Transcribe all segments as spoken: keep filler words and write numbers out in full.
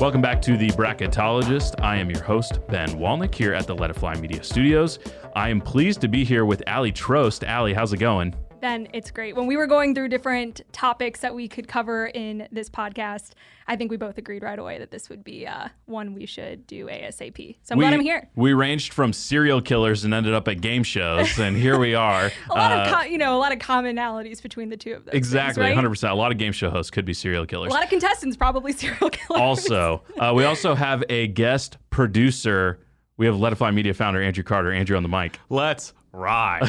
Welcome back to The Bracketologist. I am your host, Ben Walnick, here at the Let It Fly Media Studios. I am pleased to be here with Aly Trost. Aly, how's it going? Ben, it's great. When we were going through different topics that we could cover in this podcast, I think we both agreed right away that this would be uh, one we should do ASAP. So I'm we, glad I'm here. We ranged from serial killers and ended up at game shows, and here we are. a lot uh, of com- you know, a lot of commonalities between the two of them. Exactly, things, right? one hundred percent. A lot of game show hosts could be serial killers. A lot of contestants probably serial killers. Also, uh, we also have a guest producer. We have Letify Media founder Andrew Carter. Andrew on the mic. Let's ride.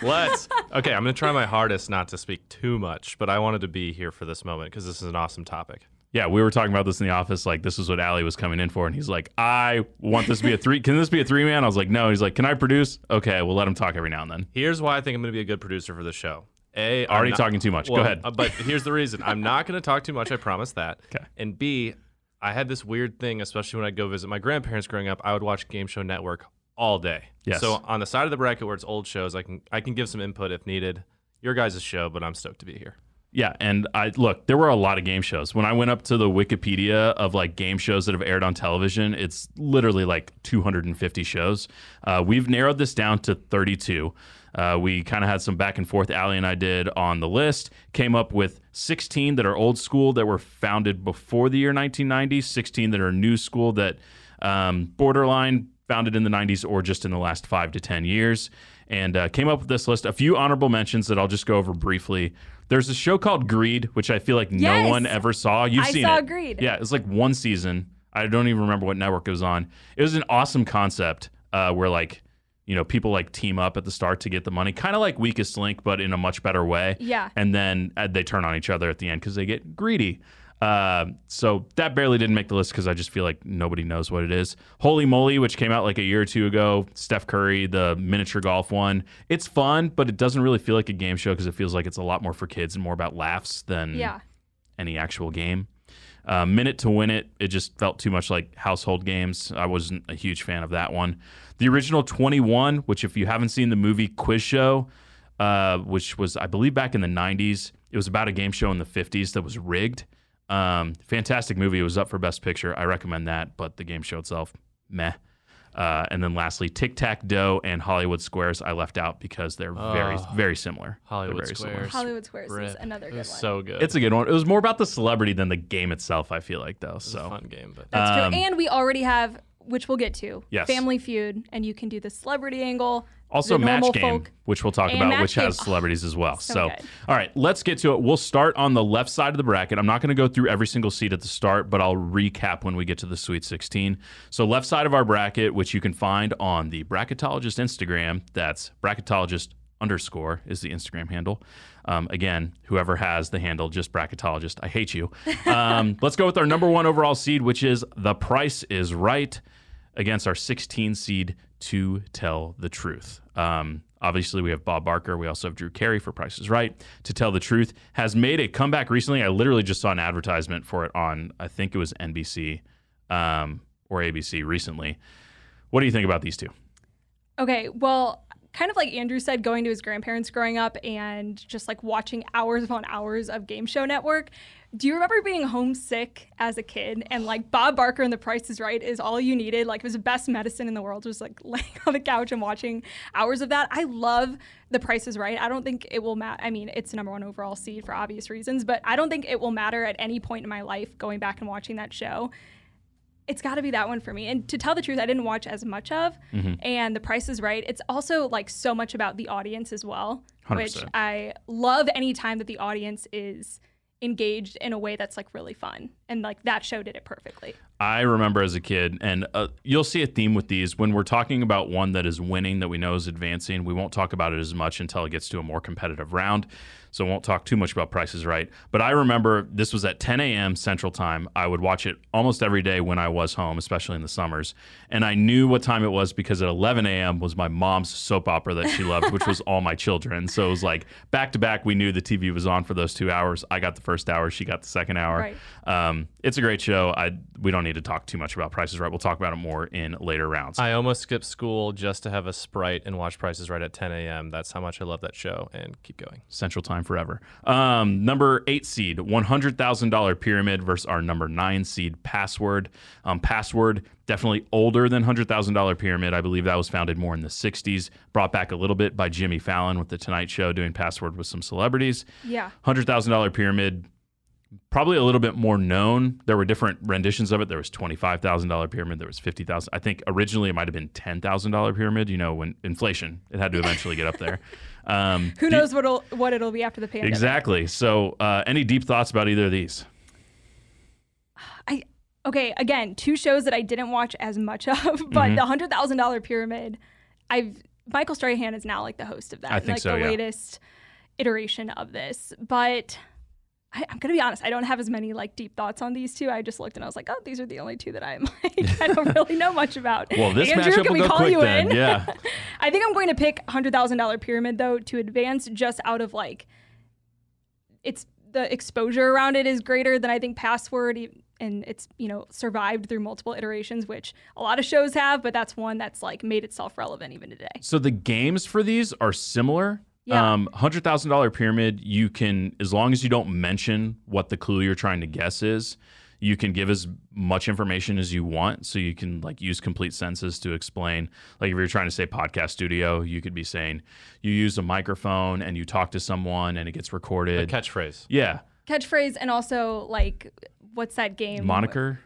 Let's. Okay, I'm going to try my hardest not to speak too much, but I wanted to be here for this moment because this is an awesome topic. Yeah, we were talking about this in the office. Like, this is what Aly was coming in for, and he's like, "I want this to be a three. Can this be a three-man?" I was like, "No." He's like, "Can I produce?" Okay, we'll let him talk every now and then. Here's why I think I'm going to be a good producer for this show. A, already not, talking too much. Well, go ahead. But here's the reason: I'm not going to talk too much. I promise that. Okay. And B, I had this weird thing, especially when I'd go visit my grandparents growing up. I would watch Game Show Network all day. Yes. So on the side of the bracket where it's old shows, I can I can give some input if needed. Your guys' show, but I'm stoked to be here. Yeah, and I look, there were a lot of game shows. When I went up to the Wikipedia of like game shows that have aired on television, it's literally like two hundred fifty shows. Uh, we've narrowed this down to thirty-two. Uh, we kind of had some back and forth, Aly and I did, on the list. Came up with sixteen that are old school that were founded before the year nineteen ninety, sixteen that are new school that um, borderline founded in the nineties or just in the last five to ten years. And uh, came up with this list. A few honorable mentions that I'll just go over briefly. There's a show called Greed, which I feel like yes, no one ever saw. You've I seen it. I saw Greed. Yeah, it's like one season. I don't even remember what network it was on. It was an awesome concept uh, where like, you know, people like team up at the start to get the money, kind of like Weakest Link, but in a much better way. Yeah. And then uh, they turn on each other at the end because they get greedy. Uh, so that barely didn't make the list because I just feel like nobody knows what it is. Holy Moly, which came out like a year or two ago. Steph Curry, the miniature golf one. It's fun, but it doesn't really feel like a game show because it feels like it's a lot more for kids and more about laughs than yeah. any actual game. Uh, Minute to Win It, it just felt too much like household games. I wasn't a huge fan of that one. The original twenty-one, which if you haven't seen the movie Quiz Show, uh, which was I believe back in the nineties, it was about a game show in the fifties that was rigged. Um, fantastic movie. It was up for Best Picture. I recommend that, but the game show itself, meh. Uh, and then lastly, Tic Tac Doe and Hollywood Squares I left out because they're oh, very, very similar. Hollywood very Squares. Similar. Hollywood Squares Rip. is another it good was one. So good. It's a good one. It was more about the celebrity than the game itself, I feel like, though. It was so. a fun game. But. That's um, true. And we already have, which we'll get to, yes. Family Feud, and you can do the celebrity angle. Also Match Game, folk. which we'll talk and about, Match which Game. has celebrities as well. So, so all right, let's get to it. We'll start on the left side of the bracket. I'm not going to go through every single seed at the start, but I'll recap when we get to the Sweet sixteen. So left side of our bracket, which you can find on the Bracketologist Instagram. That's Bracketologist underscore is the Instagram handle. Um, again, whoever has the handle, just Bracketologist, I hate you. Um, let's go with our number one overall seed, which is The Price is Right, against our sixteen seed, To Tell the Truth. Um, obviously, we have Bob Barker. We also have Drew Carey for Price is Right. To Tell the Truth has made a comeback recently. I literally just saw an advertisement for it on, I think it was N B C um, or A B C recently. What do you think about these two? Okay, well, kind of like Andrew said, going to his grandparents growing up and just like watching hours upon hours of Game Show Network. Do you remember being homesick as a kid and like Bob Barker and The Price is Right is all you needed? Like it was the best medicine in the world, just like laying on the couch and watching hours of that. I love The Price is Right. I don't think it will matter. I mean, it's the number one overall seed for obvious reasons, but I don't think it will matter at any point in my life going back and watching that show. It's got to be that one for me. And To Tell the Truth, I didn't watch as much of. Mm-hmm. And The Price is Right. It's also like so much about the audience as well, one hundred percent. Which I love any time that the audience is engaged in a way that's like really fun, and like that show did it perfectly. I remember as a kid, and uh, you'll see a theme with these when we're talking about one that is winning that we know is advancing. We won't talk about it as much until it gets to a more competitive round, so I won't talk too much about Price is Right. But I remember this was at ten a.m. Central Time. I would watch it almost every day when I was home, especially in the summers, and I knew what time it was because at eleven a.m. was my mom's soap opera that she loved, which was All My Children. So it was like back to back. We knew the T V was on for those two hours. I got the first hour, she got the second hour. Right. Um, Um, it's a great show. I we don't need to talk too much about Price is Right. We'll talk about it more in later rounds. I almost skipped school just to have a Sprite and watch Price is Right at ten a.m. That's how much I love that show, and keep going. Central Time forever. Um, number eight seed, one hundred thousand dollars Pyramid versus our number nine seed, Password. Um, Password, definitely older than one hundred thousand dollars Pyramid. I believe that was founded more in the sixties, brought back a little bit by Jimmy Fallon with The Tonight Show, doing Password with some celebrities. Yeah. one hundred thousand dollars Pyramid, probably a little bit more known. There were different renditions of it. There was twenty-five thousand dollars Pyramid. There was fifty thousand dollars. I think originally it might have been ten thousand dollars Pyramid. You know, when inflation, it had to eventually get up there. Um, Who knows deep, what'll, what it'll be after the pandemic. Exactly. So uh, any deep thoughts about either of these? I Okay, again, two shows that I didn't watch as much of, but mm-hmm. the one hundred thousand dollars Pyramid, I've Michael Strahan is now like the host of that. I think like so, the yeah. latest iteration of this. But I, I'm going to be honest, I don't have as many like deep thoughts on these two. I just looked and I was like, oh, these are the only two that I'm like, I don't really know much about. Well, this Andrew, matchup can we will go call quick you then. In? Yeah. I think I'm going to pick one hundred thousand dollars Pyramid, though, to advance just out of like, it's the exposure around it is greater than I think Password, and it's, you know, survived through multiple iterations, which a lot of shows have, but that's one that's like made itself relevant even today. So the games for these are similar. Yeah. Um, one hundred thousand dollars Pyramid, you can, as long as you don't mention what the clue you're trying to guess is, you can give as much information as you want. So you can like use complete sentences to explain. Like if you're trying to say podcast studio, you could be saying you use a microphone and you talk to someone and it gets recorded. A catchphrase. Yeah. Catchphrase, and also like, what's that game? Moniker.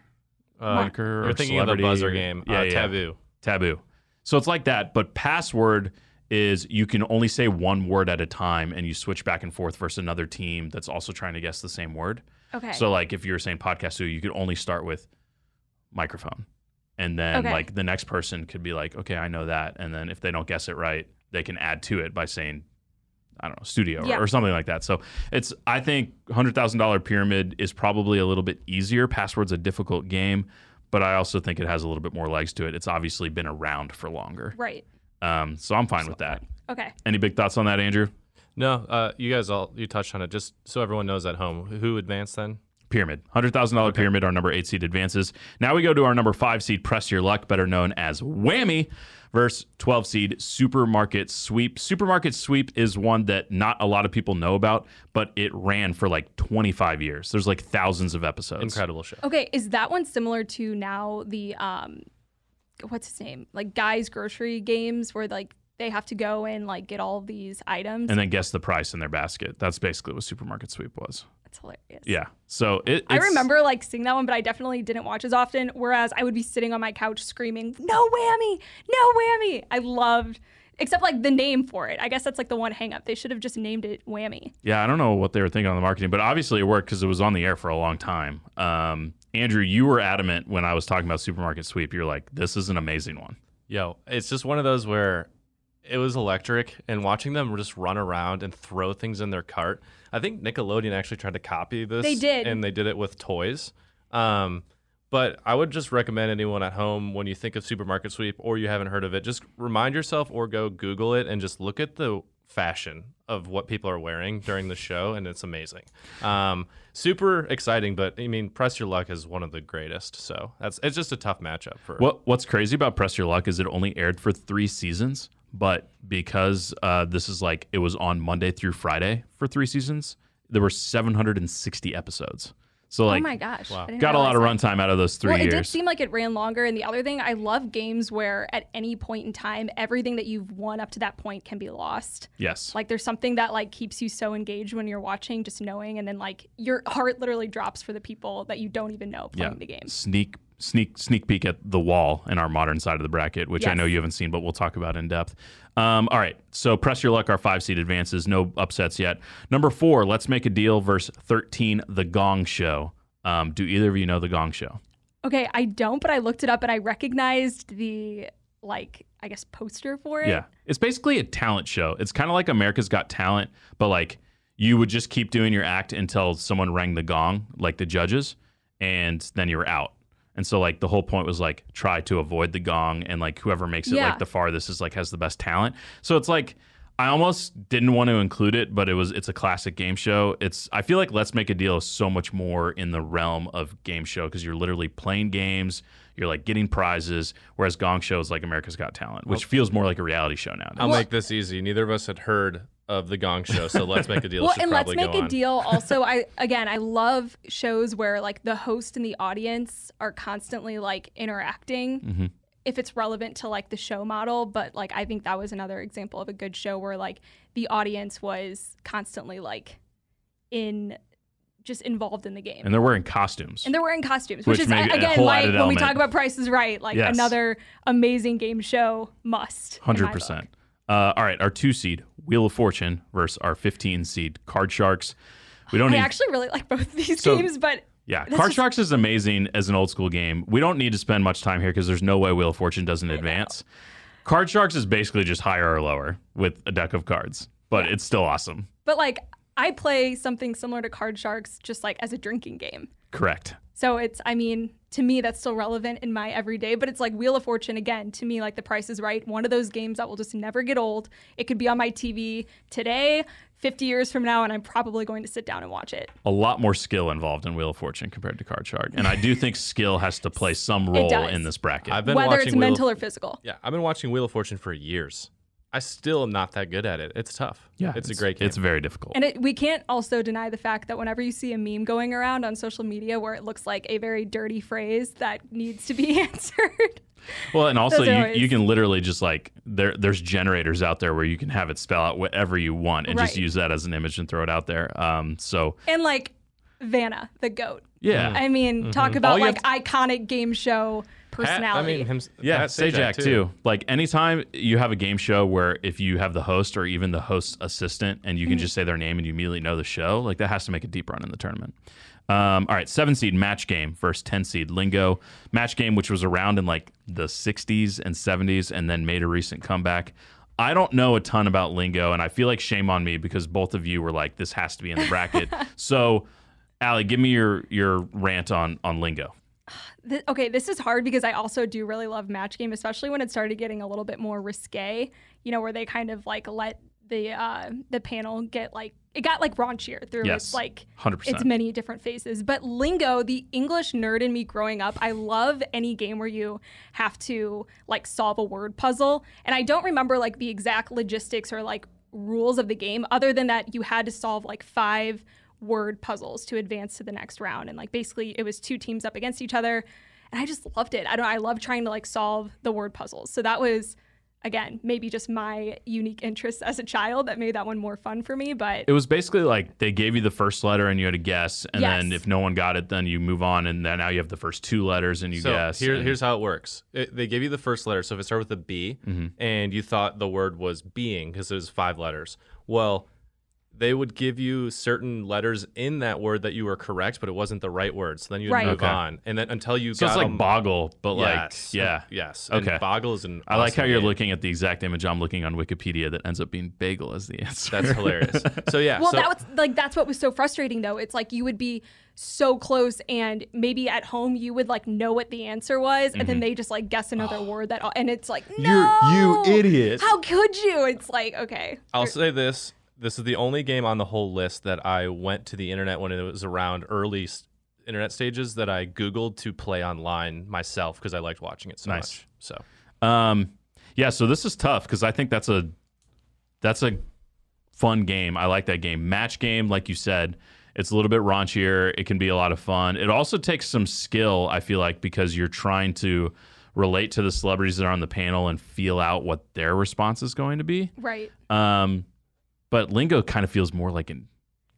Uh, Moniker. You're thinking of the buzzer game. Yeah, uh, yeah. Taboo. Taboo. So it's like that, but Password is you can only say one word at a time and you switch back and forth versus another team that's also trying to guess the same word. Okay. So like if you were saying podcast studio, you could only start with microphone. And then okay. like the next person could be like, okay, I know that. And then if they don't guess it right, they can add to it by saying, I don't know, studio yeah. or, or something like that. So it's, I think one hundred thousand dollars Pyramid is probably a little bit easier. Password's a difficult game, but I also think it has a little bit more legs to it. It's obviously been around for longer. Right. Um, so I'm fine with that. Okay. Any big thoughts on that, Andrew? No, uh, you guys all, you touched on it. Just so everyone knows at home, who advanced then? Pyramid. one hundred thousand dollars okay. Pyramid, our number eight seed advances. Now we go to our number five seed, Press Your Luck, better known as Whammy, versus twelve seed, Supermarket Sweep. Supermarket Sweep is one that not a lot of people know about, but it ran for like twenty-five years. There's like thousands of episodes. Incredible show. Okay, is that one similar to now the... Um what's his name? Like Guy's grocery games where like they have to go and like get all these items and then guess the price in their basket. That's basically what Supermarket Sweep was. That's hilarious. Yeah. So it, it's, I remember like seeing that one, but I definitely didn't watch as often. Whereas I would be sitting on my couch screaming, no whammy, no whammy. I loved, except like the name for it. I guess that's like the one hang up. They should have just named it Whammy. Yeah. I don't know what they were thinking on the marketing, but obviously it worked because it was on the air for a long time. Um, Andrew, you were adamant when I was talking about Supermarket Sweep. You're like, this is an amazing one. Yo, it's just one of those where it was electric, and watching them just run around and throw things in their cart. I think Nickelodeon actually tried to copy this. They did. And they did it with toys. Um, but I would just recommend anyone at home, when you think of Supermarket Sweep or you haven't heard of it, just remind yourself or go Google it and just look at the fashion of what people are wearing during the show, and it's amazing. Um, super exciting, but I mean, Press Your Luck is one of the greatest. So that's it's just a tough matchup for. What What's crazy about Press Your Luck is it only aired for three seasons, but because uh, this is like it was on Monday through Friday for three seasons, there were seven hundred sixty episodes. So like, oh my gosh, wow. got a lot of runtime out of those three well, years. It did seem like it ran longer. And the other thing, I love games where at any point in time, everything that you've won up to that point can be lost. Yes. Like there's something that like keeps you so engaged when you're watching, just knowing, and then like your heart literally drops for the people that you don't even know playing yeah. the game. Sneak, sneak, sneak peek at the wall in our modern side of the bracket, which yes. I know you haven't seen, but we'll talk about in depth. Um, all right, so Press Your Luck, our five seed advances, no upsets yet. Number four, Let's Make a Deal versus thirteen, The Gong Show. Um, do either of you know The Gong Show? Okay, I don't, but I looked it up and I recognized the, like, I guess poster for it. Yeah, it's basically a talent show. It's kind of like America's Got Talent, but like you would just keep doing your act until someone rang the gong, like the judges, and then you were out. And so like the whole point was like try to avoid the gong, and like whoever makes it yeah. like the farthest is like has the best talent. So it's like I almost didn't want to include it, but it was it's a classic game show. It's I feel like Let's Make a Deal is so much more in the realm of game show because you're literally playing games, you're like getting prizes, whereas Gong Show is like America's Got Talent, which feels more like a reality show now. I'll make this easy. Neither of us had heard of the Gong Show, so Let's Make a Deal. Well, and Let's Make a Deal also, I again, I love shows where like the host and the audience are constantly like interacting. Mm-hmm. If it's relevant to like the show model, but like I think that was another example of a good show where like the audience was constantly like in just involved in the game. And they're wearing costumes. And they're wearing costumes, which, which is again like when element. we talk about Price is Right, like yes. another amazing game show must. one hundred percent. Uh, all right, our two seed Wheel of Fortune versus our fifteen seed Card Sharks. We don't. I need... actually really like both of these so, games, but. Yeah, That's Card just... Sharks is amazing as an old school game. We don't need to spend much time here because there's no way Wheel of Fortune doesn't advance. Card Sharks is basically just higher or lower with a deck of cards, but yeah. it's still awesome. But like I play something similar to Card Sharks just like as a drinking game. Correct. So it's, I mean, to me, that's still relevant in my everyday, but it's like Wheel of Fortune, again, to me, like The Price is Right, one of those games that will just never get old. It could be on my T V today, fifty years from now, and I'm probably going to sit down and watch it. A lot more skill involved in Wheel of Fortune compared to Card Shark. And I do think skill has to play some role in this bracket. I've been Whether it's Wheel mental of, or physical. Yeah, I've been watching Wheel of Fortune for years. I still am not that good at it. It's tough. Yeah, it's, it's a great game. It's very difficult. And it, we can't also deny the fact that whenever you see a meme going around on social media where it looks like a very dirty phrase that needs to be answered. Well, and also you, you can literally just like, there. there's generators out there where you can have it spell out whatever you want and right. just use that as an image and throw it out there. Um, so And like Vanna, the goat. Yeah. I mean, mm-hmm. talk about like to... iconic game show personality. I mean, him, yeah, Sajak too. too. Like anytime you have a game show where if you have the host or even the host's assistant and you can mm-hmm. just say their name and you immediately know the show, like that has to make a deep run in the tournament. Um, all right, seven seed Match Game versus ten seed Lingo. Match Game, which was around in like the sixties and seventies and then made a recent comeback. I don't know a ton about Lingo, and I feel like shame on me because both of you were like, this has to be in the bracket. So, Aly, give me your, your rant on, on Lingo. Okay, this is hard because I also do really love Match Game, especially when it started getting a little bit more risque, you know, where they kind of like let the uh, the panel get like, it got like raunchier through yes, its like, one hundred percent. Its many different phases. But Lingo, the English nerd in me growing up, I love any game where you have to like solve a word puzzle. And I don't remember like the exact logistics or like rules of the game other than that you had to solve like five word puzzles to advance to the next round, and like basically it was two teams up against each other, and I just loved it. I don't I love trying to like solve the word puzzles, so that was again maybe just my unique interest as a child that made that one more fun for me. But it was basically like they gave you the first letter and you had to guess, and yes. then if no one got it then you move on, and then now you have the first two letters and you so guess. Here, and... here's how it works. It, they give you the first letter, so if it started with a B mm-hmm. and you thought the word was being because it was five letters, well they would give you certain letters in that word that you were correct, but it wasn't the right word. So then you'd right. move okay. on. And then until you so got So it's like a... Boggle, but yes. like, yeah. Yes. Okay. And Boggle is an I awesome like how you're game. Looking at the exact image I'm looking on Wikipedia that ends up being bagel as the answer. That's hilarious. So yeah. Well, so... that was like, that's what was so frustrating though. It's like you would be so close, and maybe at home you would like know what the answer was, mm-hmm. and then they just like guess another oh. word that, and it's like, no, you, you idiot. How could you? It's like, okay. I'll You're... say this. This is the only game on the whole list that I went to the internet when it was around early st- internet stages that I Googled to play online myself because I liked watching it so nice. much. So, um, yeah, so this is tough because I think that's a that's a fun game. I like that game. Match Game, like you said, it's a little bit raunchier. It can be a lot of fun. It also takes some skill, I feel like, because you're trying to relate to the celebrities that are on the panel and feel out what their response is going to be. Right. Um. But Lingo kind of feels more like a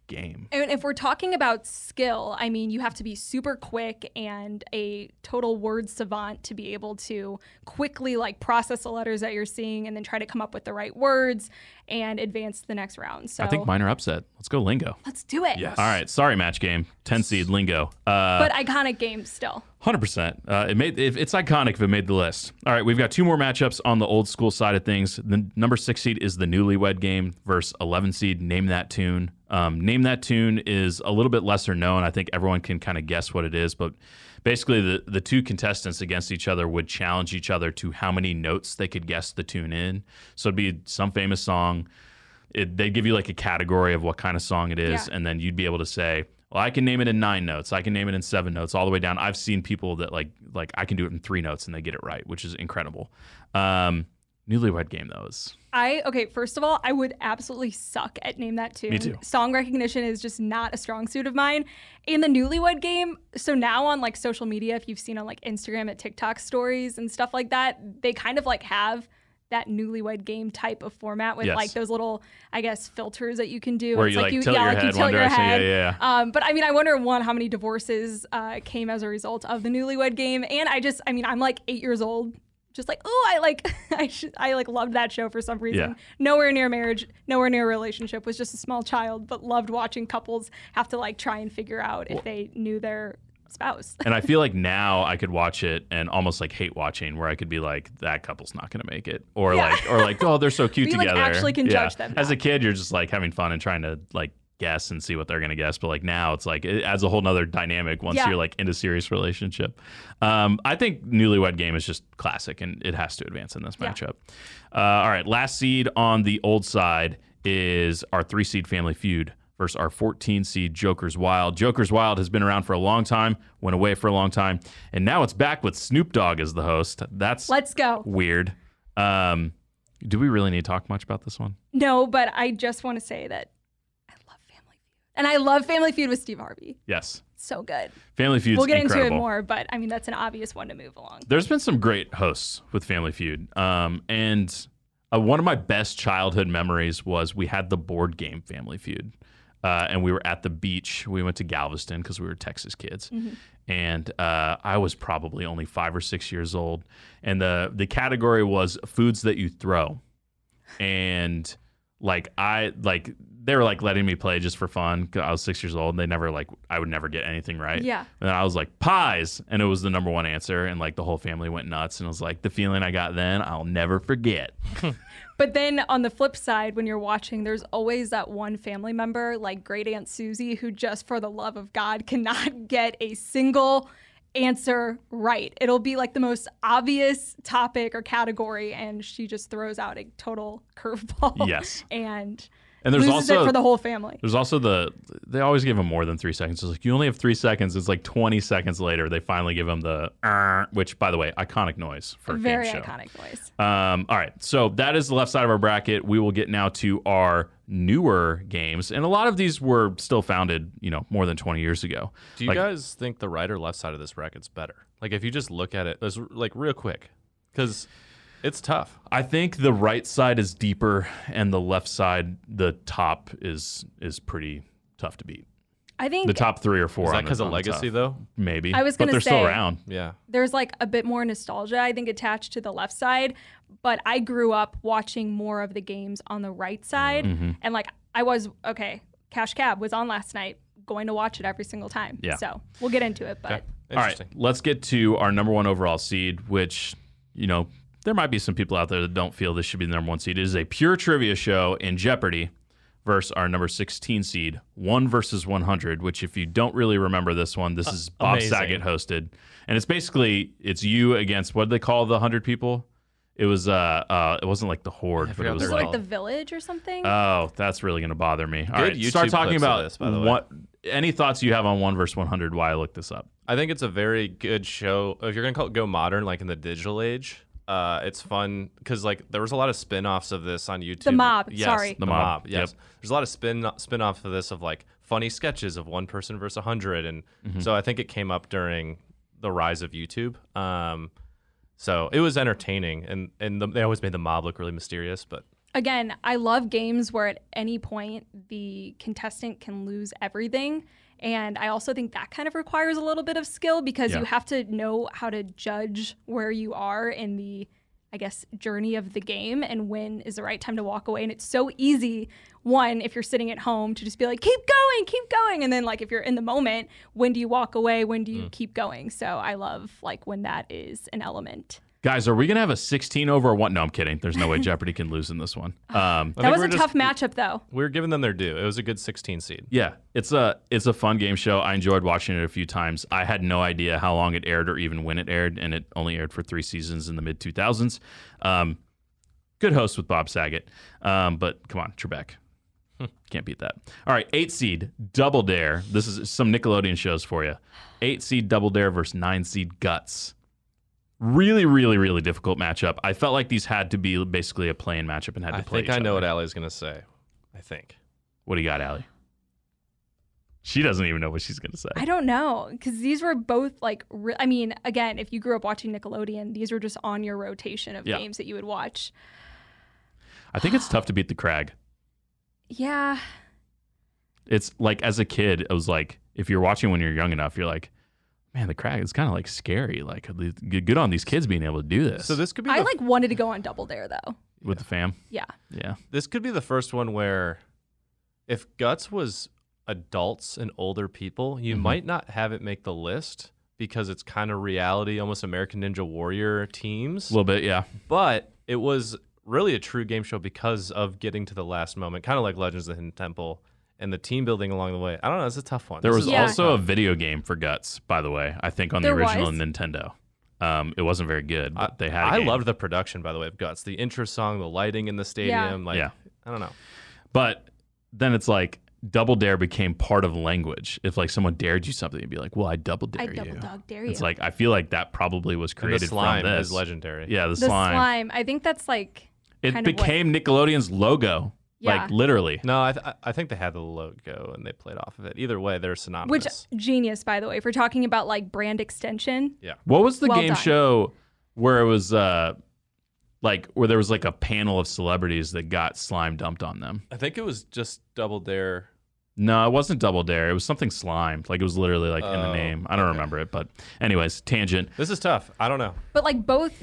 game. And if we're talking about skill, I mean, you have to be super quick and a total word savant to be able to quickly like process the letters that you're seeing and then try to come up with the right words and advance to the next round. So I think mine are upset. Let's go Lingo. Let's do it. Yes. All right. Sorry, Match Game. ten seed Lingo. Uh, but iconic game still. one hundred percent. Uh, it made it, it's iconic if it made the list. All right, we've got two more matchups on the old school side of things. The number six seed is the Newlywed Game versus eleven seed Name That Tune. Um, Name That Tune is a little bit lesser known. I think everyone can kind of guess what it is, but basically the, the two contestants against each other would challenge each other to how many notes they could guess the tune in. So it'd be some famous song. it, they'd give you like a category of what kind of song it is, yeah. and then you'd be able to say, well, I can name it in nine notes, I can name it in seven notes, all the way down. I've seen people that like, like I can do it in three notes and they get it right, which is incredible. Um, Newlywed Game, though, is... I, okay, first of all, I would absolutely suck at Name That Tune. Me too. Song recognition is just not a strong suit of mine. In the Newlywed Game, so now on like social media, if you've seen on like Instagram at TikTok stories and stuff like that, they kind of like have that Newlywed Game type of format with yes. like those little, I guess, filters that you can do. Where it's you like, like you, tilt yeah, your like head, you tilt your head. Yeah, yeah, yeah. Um, but I mean, I wonder, one, how many divorces uh, came as a result of the Newlywed Game. And I just, I mean, I'm like eight years old. Just like, oh, I like, I should, I like loved that show for some reason. Yeah. Nowhere Near Marriage, Nowhere Near Relationship, was just a small child, but loved watching couples have to like try and figure out if well, they knew their spouse. And I feel like now I could watch it and almost like hate watching, where I could be like, that couple's not going to make it, or yeah. like, or like, oh, they're so cute but you together. You like actually can yeah. judge them. Now. As a kid, you're just like having fun and trying to like guess and see what they're going to guess. But like now it's like it adds a whole nother dynamic once yeah. you're like in a serious relationship. Um, I think Newlywed Game is just classic and it has to advance in this yeah. matchup. Uh, all right. Last seed on the old side is our three seed Family Feud versus our fourteen seed Joker's Wild. Joker's Wild has been around for a long time, went away for a long time. And now it's back with Snoop Dogg as the host. That's Let's go. Weird. Um, do we really need to talk much about this one? No, but I just want to say that And I love Family Feud with Steve Harvey. Yes. So good. Family Feud's We'll get incredible. into it more, but I mean, that's an obvious one to move along. There's been some great hosts with Family Feud. Um, and uh, one of my best childhood memories was we had the board game Family Feud. Uh, and we were at the beach. We went to Galveston because we were Texas kids. Mm-hmm. And uh, I was probably only five or six years old. And the, the category was foods that you throw. And like I, like... they were like letting me play just for fun. Cause I was six years old and they never like, I would never get anything right. Yeah. And I was like pies. And it was the number one answer. And like the whole family went nuts. And I was like, the feeling I got then I'll never forget. But then on the flip side, when you're watching, there's always that one family member, like great Aunt Susie, who just for the love of God cannot get a single answer right. It'll be like the most obvious topic or category. And she just throws out a total curveball. Yes. And... And there's Loses also it for the whole family. There's also the they always give them more than three seconds. It's like you only have three seconds. It's like twenty seconds later they finally give them the uh, which, by the way, iconic noise for a very game show. Iconic noise. Um, all right, so that is the left side of our bracket. We will get now to our newer games, and a lot of these were still founded, you know, more than twenty years ago. Do you like, guys think the right or left side of this bracket's better? Like if you just look at it, like real quick, because. It's tough. I think the right side is deeper and the left side, the top is is pretty tough to beat. I think the top three or four. Is that because of legacy tough. though? Maybe. I was going to say. But they're still around. Yeah. There's like a bit more nostalgia, I think, attached to the left side. But I grew up watching more of the games on the right side. Mm-hmm. And like I was, okay, Cash Cab was on last night, going to watch it every single time. Yeah. So we'll get into it. But okay. All right, let's get to our number one overall seed, which, you know, there might be some people out there that don't feel this should be the number one seed. It is a pure trivia show in Jeopardy versus our number sixteen seed, one versus one hundred, which if you don't really remember this one, this uh, is Bob amazing. Saget hosted. And it's basically, it's you against, what do they call the one hundred people? It was, uh, uh, it wasn't like the horde, but it was like, like the village or something. Oh, that's really going to bother me. All Good right, YouTube start talking about this, by the what, way. Any thoughts you have on one versus one hundred, why I looked this up? I think it's a very good show. If you're going to call it Go Modern, like in the digital age. Uh, it's fun because like there was a lot of spin-offs of this on YouTube. The Mob, yes, sorry. The, the Mob, mob yes. Yep. There's a lot of spin spin-offs of this of like funny sketches of one person versus one hundred. And mm-hmm. so I think it came up during the rise of YouTube. Um, so it was entertaining. And, and the, they always made the Mob look really mysterious. But again, I love games where at any point the contestant can lose everything. And I also think that kind of requires a little bit of skill because yeah. you have to know how to judge where you are in the, I guess, journey of the game and when is the right time to walk away. And it's so easy, one, if you're sitting at home to just be like, keep going, keep going. And then like if you're in the moment, when do you walk away? When do you mm. keep going? So I love like when that is an element. Guys, are we going to have a sixteen over one? No, I'm kidding. There's no way Jeopardy can lose in this one. Um, that was a just, tough matchup, though. We were giving them their due. It was a good sixteen seed. Yeah, it's a it's a fun game show. I enjoyed watching it a few times. I had no idea how long it aired or even when it aired, and it only aired for three seasons in the mid two thousands. Um, good host with Bob Saget. Um, but come on, Trebek. Can't beat that. All right, eight seed, Double Dare. This is some Nickelodeon shows for you. Eight seed Double Dare versus nine seed Guts. Really, really, really difficult matchup. I felt like these had to be basically a play-in matchup and had to I play I think I know other. What Ally's going to say. I think. What do you got, Aly? She doesn't even know what she's going to say. I don't know, because these were both like, re- I mean, again, if you grew up watching Nickelodeon, these were just on your rotation of yeah. games that you would watch. I think it's tough to beat the Crag. Yeah. It's like, as a kid, it was like, if you're watching when you're young enough, you're like, man, the Crag is kind of like scary. Like, good on these kids being able to do this. So this could be. I the... like wanted to go on Double Dare, though. With yeah. the fam? Yeah. Yeah. This could be the first one where if Guts was adults and older people, you mm-hmm. might not have it make the list because it's kind of reality, almost American Ninja Warrior teams. A little bit, yeah. But it was really a true game show because of getting to the last moment, kind of like Legends of the Hidden Temple and the team building along the way. I don't know. It's a tough one. There was yeah. also a video game for Guts, by the way, I think on there the original was. Nintendo. Um, it wasn't very good. But I, they had. I loved the production, by the way, of Guts. The intro song, the lighting in the stadium. Yeah. Like, yeah. I don't know. But then it's like, Double Dare became part of language. If like someone dared you something, you'd be like, well, I double dare I you. I double dog dare you. It's like, I feel like that probably was created from this. The slime is legendary. Yeah, the, the slime. The slime. I think that's like... It kind became of Nickelodeon's logo. Yeah. Like, literally. No, I th- I think they had the logo and they played off of it. Either way, they're synonymous. Which, genius, by the way, if we're talking about like brand extension. Yeah. What was the well game done. show where it was... Uh, Like where there was like a panel of celebrities that got slime dumped on them. I think it was just Double Dare. No, it wasn't Double Dare. It was something slime. Like it was literally like oh, in the name. I don't okay. remember it, but anyways, tangent. This is tough. I don't know. But like both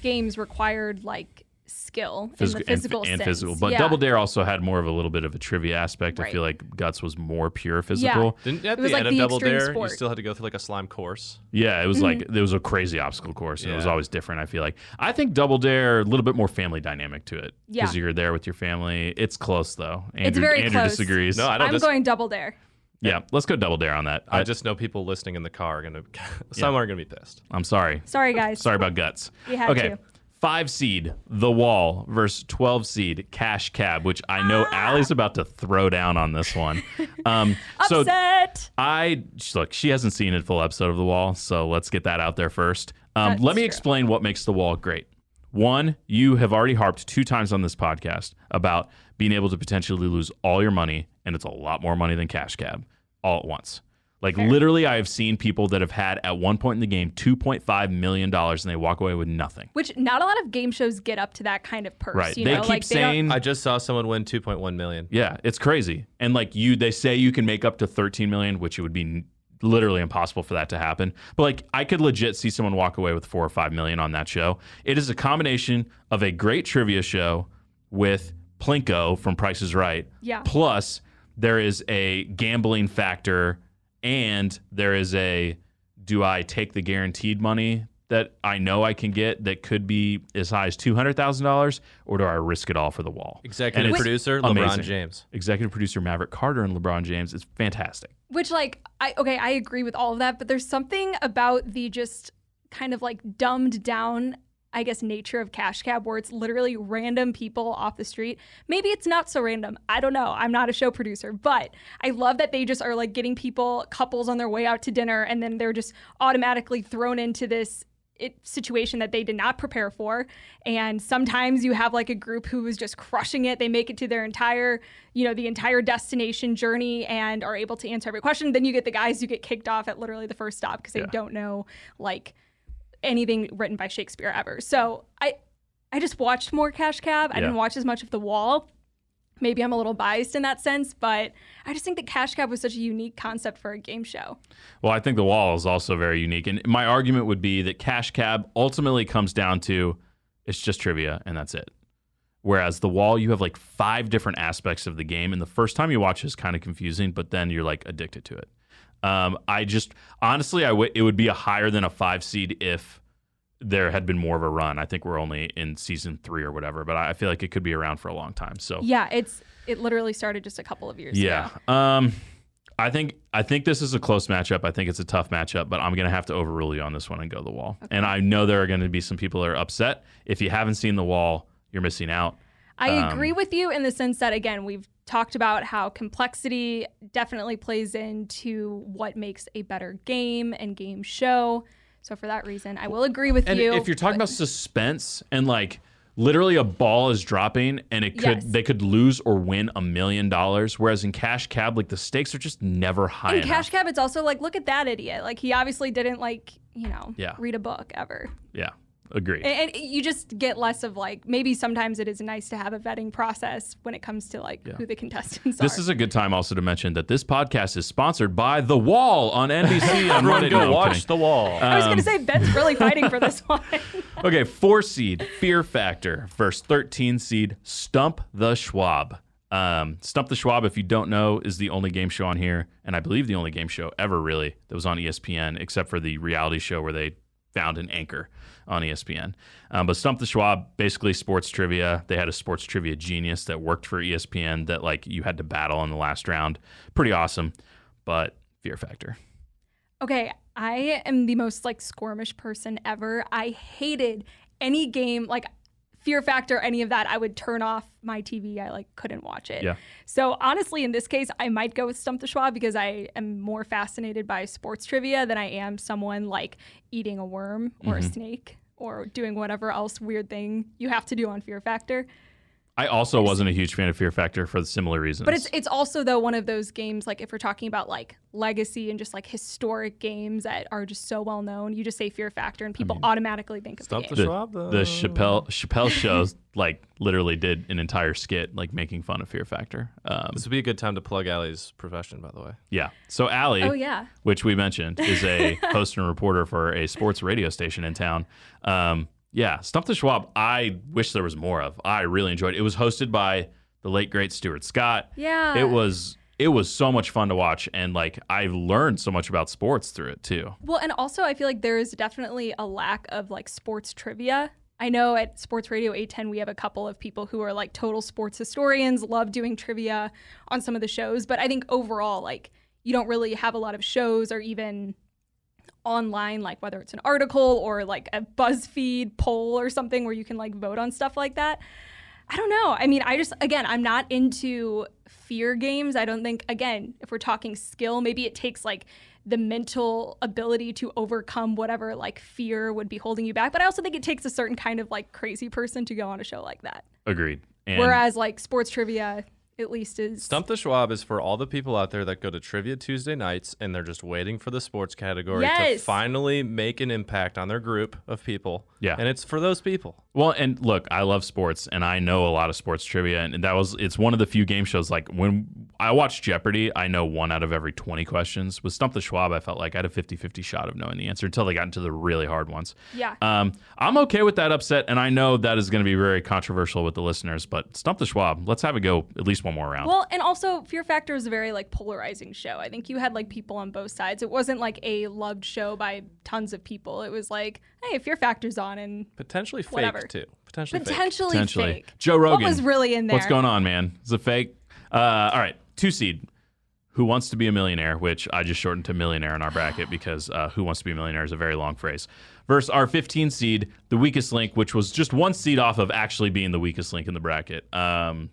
games required like skill Physi- in the physical and, sense. And physical. But yeah. Double Dare also had more of a little bit of a trivia aspect. Right. I feel like Guts was more pure physical. Yeah. Didn't at it the end like of the Double Dare, sport. You still had to go through like a slime course? Yeah, it was mm-hmm. like, there was a crazy obstacle course and yeah. it was always different, I feel like. I think Double Dare, a little bit more family dynamic to it. Yeah. Because you're there with your family. It's close though. Andrew, it's very Andrew close. disagrees. No, I don't I'm dis- going Double Dare. Yeah, let's go Double Dare on that. I, I just know people listening in the car are going to, some yeah. are going to be pissed. I'm sorry. Sorry guys. Sorry about Guts. We had okay. to. Five seed, The Wall, versus twelve seed, Cash Cab, which I know ah. Ally's about to throw down on this one. Um, Upset! So I, look, she hasn't seen a full episode of The Wall, so let's get that out there first. Um, let me true. explain what makes The Wall great. One, you have already harped two times on this podcast about being able to potentially lose all your money, and it's a lot more money than Cash Cab, all at once. Like, fair. Literally, I have seen people that have had, at one point in the game, two point five million dollars, and they walk away with nothing. Which, not a lot of game shows get up to that kind of purse. Right. You they know? keep like, saying... They I just saw someone win two point one million dollars. Yeah, it's crazy. And, like, you, they say you can make up to thirteen million dollars, which it would be literally impossible for that to happen. But, like, I could legit see someone walk away with four or five million dollars on that show. It is a combination of a great trivia show with Plinko from Price is Right. Yeah. Plus, there is a gambling factor... And there is a, do I take the guaranteed money that I know I can get that could be as high as two hundred thousand dollars, or do I risk it all for The Wall? Executive producer, amazing. LeBron James. Executive producer, Maverick Carter and LeBron James. It's fantastic. Which, like, I okay, I agree with all of that, but there's something about the just kind of, like, dumbed down, I guess, nature of Cash Cab, where it's literally random people off the street. Maybe it's not so random. I don't know. I'm not a show producer, but I love that they just are like getting people, couples on their way out to dinner, and then they're just automatically thrown into this it, situation that they did not prepare for. And sometimes you have like a group who is just crushing it. They make it to their entire, you know, the entire destination journey and are able to answer every question. Then you get the guys who get kicked off at literally the first stop because they yeah. don't know, like, anything written by Shakespeare ever. So I I just watched more Cash Cab. I yeah. didn't watch as much of The Wall. Maybe I'm a little biased in that sense, but I just think that Cash Cab was such a unique concept for a game show. Well, I think The Wall is also very unique. And my argument would be that Cash Cab ultimately comes down to it's just trivia and that's it. Whereas The Wall, you have like five different aspects of the game. And the first time you watch is kind of confusing, but then you're like addicted to it. Um, I just honestly, I w- it would be a higher than a five seed if there had been more of a run. I think we're only in season three or whatever, but I feel like it could be around for a long time. So yeah, it's it literally started just a couple of years yeah. ago. Yeah, um, I think I think this is a close matchup. I think it's a tough matchup, but I'm gonna have to overrule you on this one and go The Wall. Okay. And I know there are going to be some people that are upset. If you haven't seen The Wall, you're missing out. I um, agree with you in the sense that, again, we've talked about how complexity definitely plays into what makes a better game and game show. So for that reason, I will agree with and you. And if you're talking but, about suspense and like literally a ball is dropping and it could yes. they could lose or win a million dollars, whereas in Cash Cab, like the stakes are just never high in enough. Cash Cab, it's also like, look at that idiot. Like he obviously didn't like, you know, yeah. read a book ever. Yeah. Agreed. And you just get less of like, maybe sometimes it is nice to have a vetting process when it comes to like yeah. who the contestants are. This is a good time also to mention that this podcast is sponsored by The Wall on N B C. I'm ready to watch The Wall. Um, I was going to say, Ben's really fighting for this one. Okay, four seed, Fear Factor versus thirteen seed, Stump the Schwab. Um, Stump the Schwab, if you don't know, is the only game show on here, and I believe the only game show ever really that was on E S P N, except for the reality show where they found an anchor on E S P N. Um, but Stump the Schwab, basically sports trivia. They had a sports trivia genius that worked for E S P N that like you had to battle in the last round. Pretty awesome, but Fear Factor. Okay, I am the most like squirmish person ever. I hated any game like Fear Factor, any of that. I would turn off my T V. I like couldn't watch it. Yeah. So honestly, in this case, I might go with Stump the Schwab because I am more fascinated by sports trivia than I am someone like eating a worm or mm-hmm. a snake or doing whatever else weird thing you have to do on Fear Factor. I also wasn't a huge fan of Fear Factor for similar reasons. But it's it's also, though, one of those games, like if we're talking about like legacy and just like historic games that are just so well known, you just say Fear Factor and people I mean, automatically think of the game. The, Schwab, the Chappelle, Chappelle shows like literally did an entire skit like making fun of Fear Factor. Um, this would be a good time to plug Ally's profession, by the way. Yeah. So Aly, oh, yeah. which we mentioned, is a host and reporter for a sports radio station in town. Um Yeah, Stump the Schwab, I wish there was more of. I really enjoyed it. It was hosted by the late, great Stuart Scott. Yeah. It was it was so much fun to watch, and like I learned so much about sports through it, too. Well, and also I feel like there is definitely a lack of like sports trivia. I know at Sports Radio eight ten, we have a couple of people who are like total sports historians, love doing trivia on some of the shows. But I think overall, like you don't really have a lot of shows or even online, like whether it's an article or like a BuzzFeed poll or something where you can like vote on stuff like that. I don't know. I mean, I just, again, I'm not into fear games. I don't think, again, if we're talking skill, maybe it takes like the mental ability to overcome whatever like fear would be holding you back. But I also think it takes a certain kind of like crazy person to go on a show like that. Agreed. And whereas like sports trivia, at least is... Stump the Schwab is for all the people out there that go to Trivia Tuesday nights and they're just waiting for the sports category yes. to finally make an impact on their group of people. Yeah. And it's for those people. Well, and look, I love sports and I know a lot of sports trivia, and that was it's one of the few game shows, like when I watch Jeopardy, I know one out of every twenty questions. With Stump the Schwab, I felt like I had a fifty-fifty shot of knowing the answer until they got into the really hard ones. Yeah. Um, I'm okay with that upset, and I know that is going to be very controversial with the listeners, but Stump the Schwab, let's have a go at least one more round. Well, and also Fear Factor is a very like polarizing show. I think you had like people on both sides. It wasn't like a loved show by tons of people. It was like, hey, Fear Factor's on, and potentially whatever. Fake too. Potentially, potentially fake. Potentially fake. Joe Rogan. What was really in there? What's going on, man? Is it fake? Uh, all right, two seed. Who Wants to Be a Millionaire? Which I just shortened to millionaire in our bracket because uh, Who Wants to Be a Millionaire is a very long phrase. Versus our fifteen seed, the weakest link, which was just one seed off of actually being the weakest link in the bracket. Um,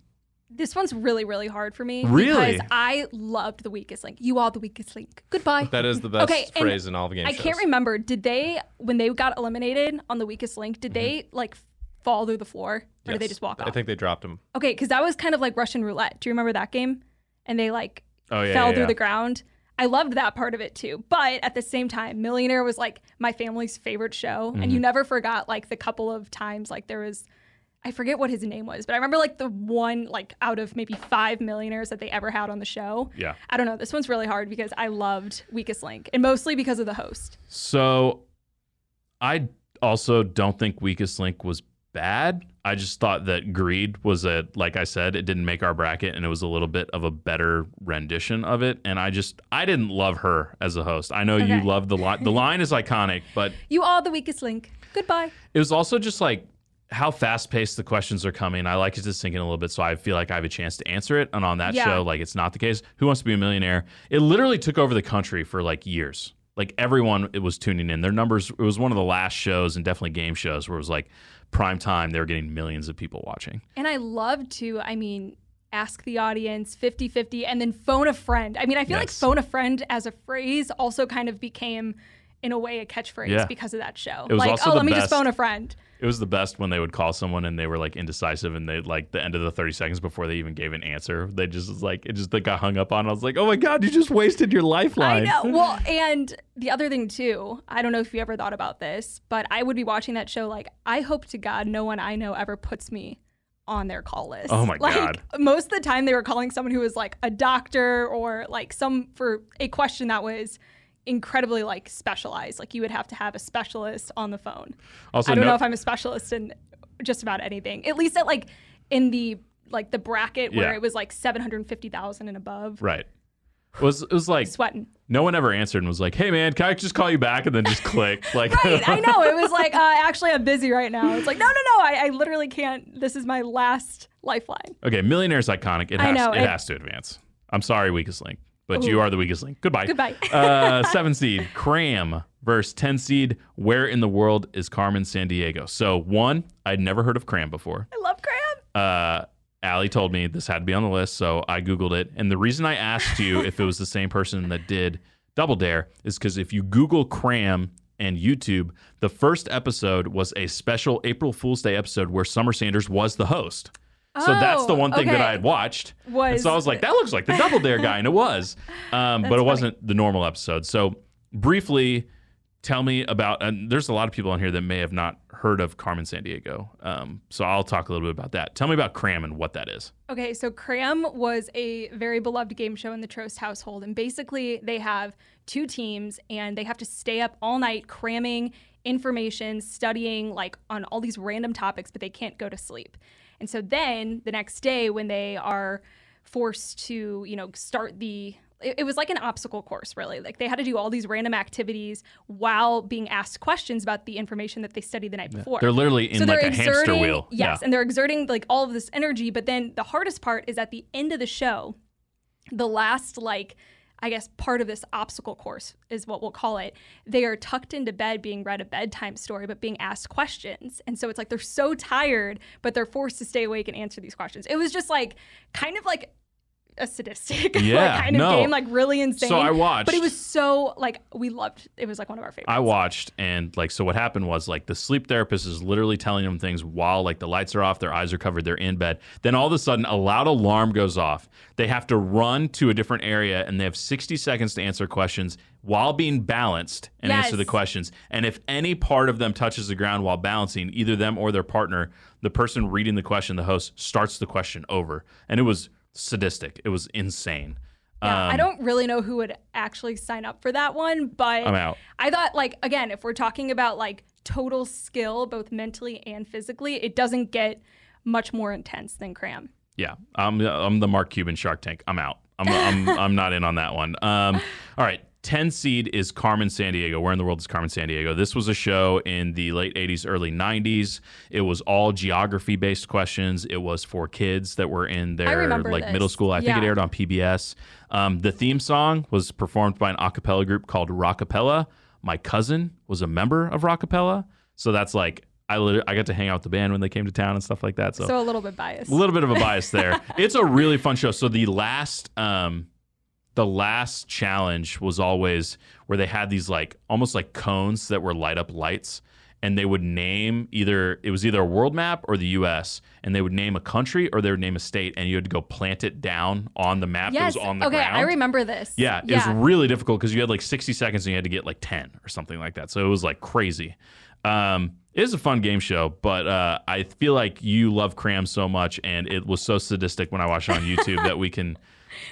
This one's really, really hard for me. Really? Because I loved The Weakest Link. You are the weakest link. Goodbye. That is the best okay, phrase in all the game I shows. Can't remember. Did they, when they got eliminated on The Weakest Link, did mm-hmm. they like fall through the floor? Or yes. did they just walk off? I think they dropped them. Okay, because that was kind of like Russian roulette. Do you remember that game? And they like oh, yeah, fell yeah, through yeah. the ground. I loved that part of it too. But at the same time, Millionaire was like my family's favorite show. Mm-hmm. And you never forgot like the couple of times like there was... I forget what his name was, but I remember like the one like out of maybe five millionaires that they ever had on the show. Yeah. I don't know. This one's really hard because I loved Weakest Link, and mostly because of the host. So I also don't think Weakest Link was bad. I just thought that Greed was a, like I said, it didn't make our bracket, and it was a little bit of a better rendition of it. And I just, I didn't love her as a host. I know okay. you love the line. The line is iconic, but... You are the weakest link. Goodbye. It was also just like... how fast-paced the questions are coming. I like it to sink in a little bit, so I feel like I have a chance to answer it. And on that yeah. show, like, it's not the case. Who Wants to Be a Millionaire? It literally took over the country for, like, years. like everyone it was tuning in. Their numbers, it was one of the last shows and definitely game shows where it was like prime time, they were getting millions of people watching. And I love to, I mean, ask the audience fifty fifty and then phone a friend. I mean, I feel yes. like phone a friend as a phrase also kind of became, in a way, a catchphrase yeah. because of that show. It was like, also oh, the let best. me just phone a friend. It was the best when they would call someone and they were like indecisive and they like the end of the thirty seconds before they even gave an answer. They just was like, it just like got hung up on. I was like, oh my God, you just wasted your lifeline. I know. Well, and the other thing too, I don't know if you ever thought about this, but I would be watching that show like, I hope to God no one I know ever puts me on their call list. Oh my like, God. Most of the time they were calling someone who was like a doctor or like some for a question that was incredibly like specialized, like you would have to have a specialist on the phone. Also, I don't no, know if I'm a specialist in just about anything, at least at like in the like the bracket where yeah. it was like seven hundred fifty thousand and above. Right. It was, it was like sweating. No one ever answered and was like, hey man, can I just call you back? And then just click. Like, right, I know. It was like, uh, actually I'm busy right now. It's like, no, no, no, I, I literally can't. This is my last lifeline. Okay, Millionaire's iconic. It has, I know, it, it has to advance. I'm sorry, weakest link. But Ooh. you are the weakest link. Goodbye. Goodbye. uh, seven seed, Cram versus ten seed, Where in the World is Carmen Sandiego? So one, I'd never heard of Cram before. I love Cram. Uh, Aly told me this had to be on the list, so I Googled it. And the reason I asked you if it was the same person that did Double Dare is because if you Google Cram and YouTube, the first episode was a special April Fool's Day episode where Summer Sanders was the host. So oh, that's the one thing okay. that I had watched. Was, and so I was like, that looks like the Double Dare guy. And it was. Um, but it funny. wasn't the normal episode. So briefly, tell me about, and there's a lot of people on here that may have not heard of Carmen Sandiego. Um, so I'll talk a little bit about that. Tell me about Cram and what that is. Okay, so Cram was a very beloved game show in the Trost household. And basically they have two teams and they have to stay up all night cramming information, studying like on all these random topics, but they can't go to sleep. And so then the next day when they are forced to, you know, start the, it, it was like an obstacle course, really. Like they had to do all these random activities while being asked questions about the information that they studied the night before. Yeah. They're literally in so like a exerting, hamster wheel. Yes. Yeah. And they're exerting like all of this energy. But then the hardest part is at the end of the show, the last like, I guess part of this obstacle course is what we'll call it. They are tucked into bed being read a bedtime story, but being asked questions. And so it's like they're so tired, but they're forced to stay awake and answer these questions. It was just like kind of like a sadistic yeah, like kind no. of game, like really insane. So I watched. But it was so like we loved. It was like one of our favorites. I watched and like so what happened was like the sleep therapist is literally telling them things while like the lights are off, their eyes are covered, they're in bed. Then all of a sudden a loud alarm goes off. They have to run to a different area and they have sixty seconds to answer questions while being balanced and yes. answer the questions. And if any part of them touches the ground while balancing, either them or their partner, the person reading the question, the host starts the question over. And it was sadistic. It was insane. Yeah, um, I don't really know who would actually sign up for that one, but I'm out. I thought, like, again, if we're talking about like total skill, both mentally and physically, it doesn't get much more intense than Cram. Yeah, I'm I'm the Mark Cuban Shark Tank. I'm out. I'm I'm I'm not in on that one. Um, all right. ten seed is Carmen Sandiego. Where in the World is Carmen Sandiego? This was a show in the late eighties, early nineties. It was all geography-based questions. It was for kids that were in their like this. middle school. I yeah. think it aired on P B S. Um, the theme song was performed by an a cappella group called Rockapella. My cousin was a member of Rockapella. So that's like, I I got to hang out with the band when they came to town and stuff like that. So, so a little bit biased. A little bit of a bias there. It's a really fun show. So the last... Um, The last challenge was always where they had these like almost like cones that were light up lights and they would name either, it was either a world map or the U S and they would name a country or they would name a state and you had to go plant it down on the map. Yes. That was on the okay, ground. Okay, I remember this. Yeah, it yeah. was really difficult because you had like sixty seconds and you had to get like ten or something like that. So it was like crazy. Um, it is a fun game show, but uh, I feel like you love Cram so much and it was so sadistic when I watched it on YouTube that we can...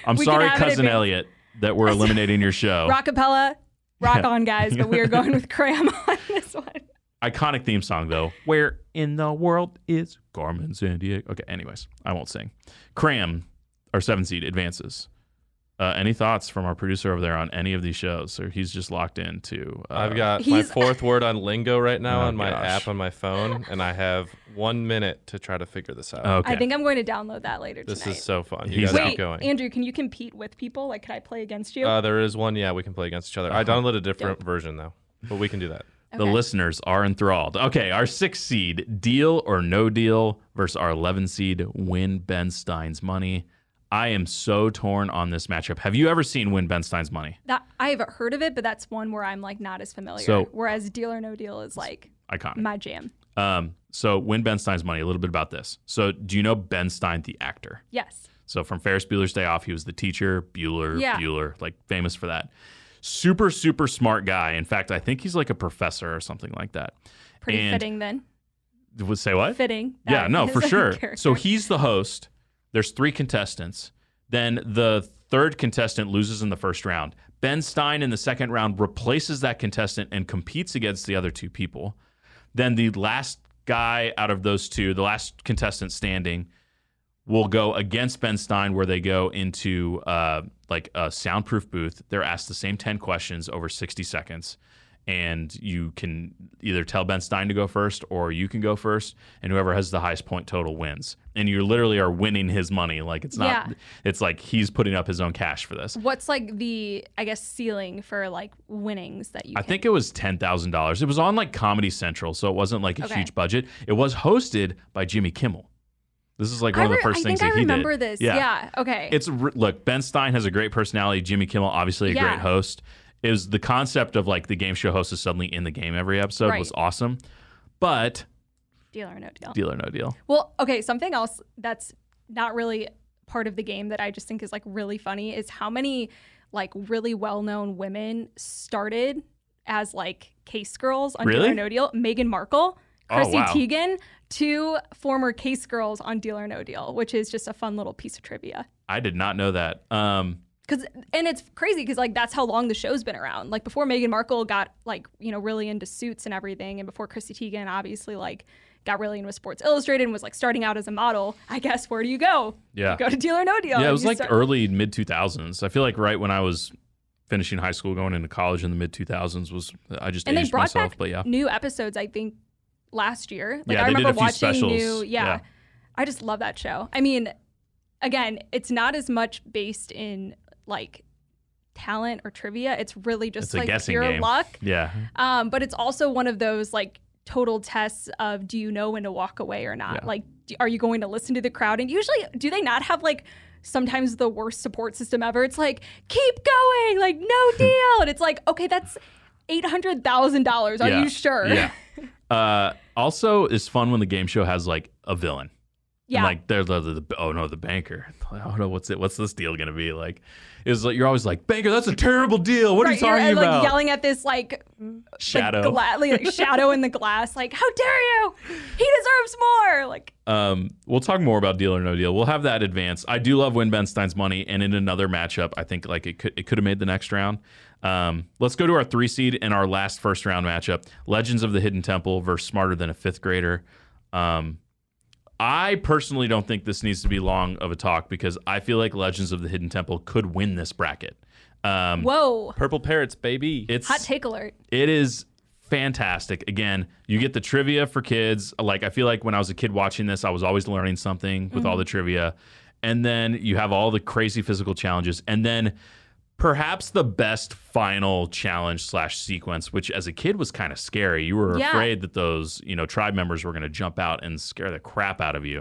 I'm we sorry, Cousin Elliot, that we're eliminating your show. Rockapella, rock yeah. on, guys, but we are going with Cram on this one. Iconic theme song, though. Where in the world is Carmen Sandiego? Okay, anyways, I won't sing. Cram, our seven seed, advances. Uh, any thoughts from our producer over there on any of these shows? Or he's just locked into. Uh, I've got my fourth word on lingo right now oh on my gosh. app on my phone, and I have one minute to try to figure this out. Okay. I think I'm going to download that later this tonight. This is so fun. You he's guys wait, keep going. Andrew, can you compete with people? Like, can I play against you? Uh, there is one. Yeah, we can play against each other. Uh-huh. I downloaded a different Dope. version, though, but we can do that. Okay. The listeners are enthralled. Okay, our sixth seed, Deal or No Deal, versus our eleven seed, Win Ben Stein's Money. I am so torn on this matchup. Have you ever seen Win Ben Stein's Money? That, I haven't heard of it, but that's one where I'm like not as familiar. So, whereas Deal or No Deal is like iconic. My jam. Um, so Win Ben Stein's Money, a little bit about this. So do you know Ben Stein, the actor? Yes. So from Ferris Bueller's Day Off, he was the teacher, Bueller, yeah. Bueller, like famous for that. Super, super smart guy. In fact, I think he's like a professor or something like that. Pretty and fitting then. Would say what? Fitting. Yeah, no, for sure. Character. So he's the host. There's three contestants. Then the third contestant loses in the first round. Ben Stein in the second round replaces that contestant and competes against the other two people. Then the last guy out of those two, the last contestant standing, will go against Ben Stein, where they go into uh, like a soundproof booth. They're asked the same ten questions over sixty seconds. And you can either tell Ben Stein to go first or you can go first, and whoever has the highest point total wins. And you literally are winning his money. Like it's not, yeah. it's like he's putting up his own cash for this. What's like the, I guess, ceiling for like winnings that you I can... think it was ten thousand dollars. It was on like Comedy Central, so it wasn't like a okay. huge budget. It was hosted by Jimmy Kimmel. This is like one re- of the first I things that I he did. I think I remember this. Yeah. yeah. Okay. It's re- Look, Ben Stein has a great personality. Jimmy Kimmel, obviously a yeah. great host. It was the concept of like the game show host is suddenly in the game every episode right. was awesome, but Deal or No Deal. Deal or No Deal. Well, okay, something else that's not really part of the game that I just think is like really funny is how many like really well-known women started as like case girls on really? Deal or No Deal. Meghan Markle, Chrissy oh, wow. Teigen, two former case girls on Deal or No Deal, which is just a fun little piece of trivia. I did not know that. Um, Cause and it's crazy because like that's how long the show's been around. Like before Meghan Markle got like you know really into Suits and everything, and before Chrissy Teigen obviously like got really into Sports Illustrated and was like starting out as a model. I guess where do you go? Yeah, you go to Deal or No Deal. Yeah, it was like start- early mid two thousands. I feel like right when I was finishing high school, going into college in the mid two thousands was I just and aged they brought myself. Back but yeah, new episodes I think last year. Like, yeah, I they remember did a few watching specials. New. Yeah, yeah, I just love that show. I mean, again, it's not as much based in like talent or trivia. It's really just it's like pure game. luck. Yeah. Um, but it's also one of those like total tests of do you know when to walk away or not? Yeah. Like, do, are you going to listen to the crowd? And usually, do they not have like sometimes the worst support system ever? It's like, keep going, like no deal. And it's like, okay, that's eight hundred thousand dollars. Are yeah. you sure? Yeah. uh, also, it's fun when the game show has like a villain. Yeah. And like there's the, the, the oh no the banker. Oh no, what's it? What's this deal gonna be like? Is like you're always like banker. That's a terrible deal. What right, are you talking you're, about? Like yelling at this like shadow, like, gla- like shadow in the glass. Like how dare you? He deserves more. Like um, we'll talk more about Deal or No Deal. We'll have that advance. I do love Win Ben Stein's Money, and in another matchup, I think like it could it could have made the next round. Um, let's go to our three seed and our last first round matchup: Legends of the Hidden Temple versus Smarter Than a Fifth Grader. Um, I personally don't think this needs to be long of a talk because I feel like Legends of the Hidden Temple could win this bracket. Um, Whoa. Purple Parrots, baby. It's, Hot take alert. It is fantastic. Again, you get the trivia for kids. Like, I feel like when I was a kid watching this, I was always learning something with mm-hmm. all the trivia. And then you have all the crazy physical challenges. And then perhaps the best final challenge slash sequence, which as a kid was kind of scary. You were yeah. afraid that those, you know, tribe members were going to jump out and scare the crap out of you.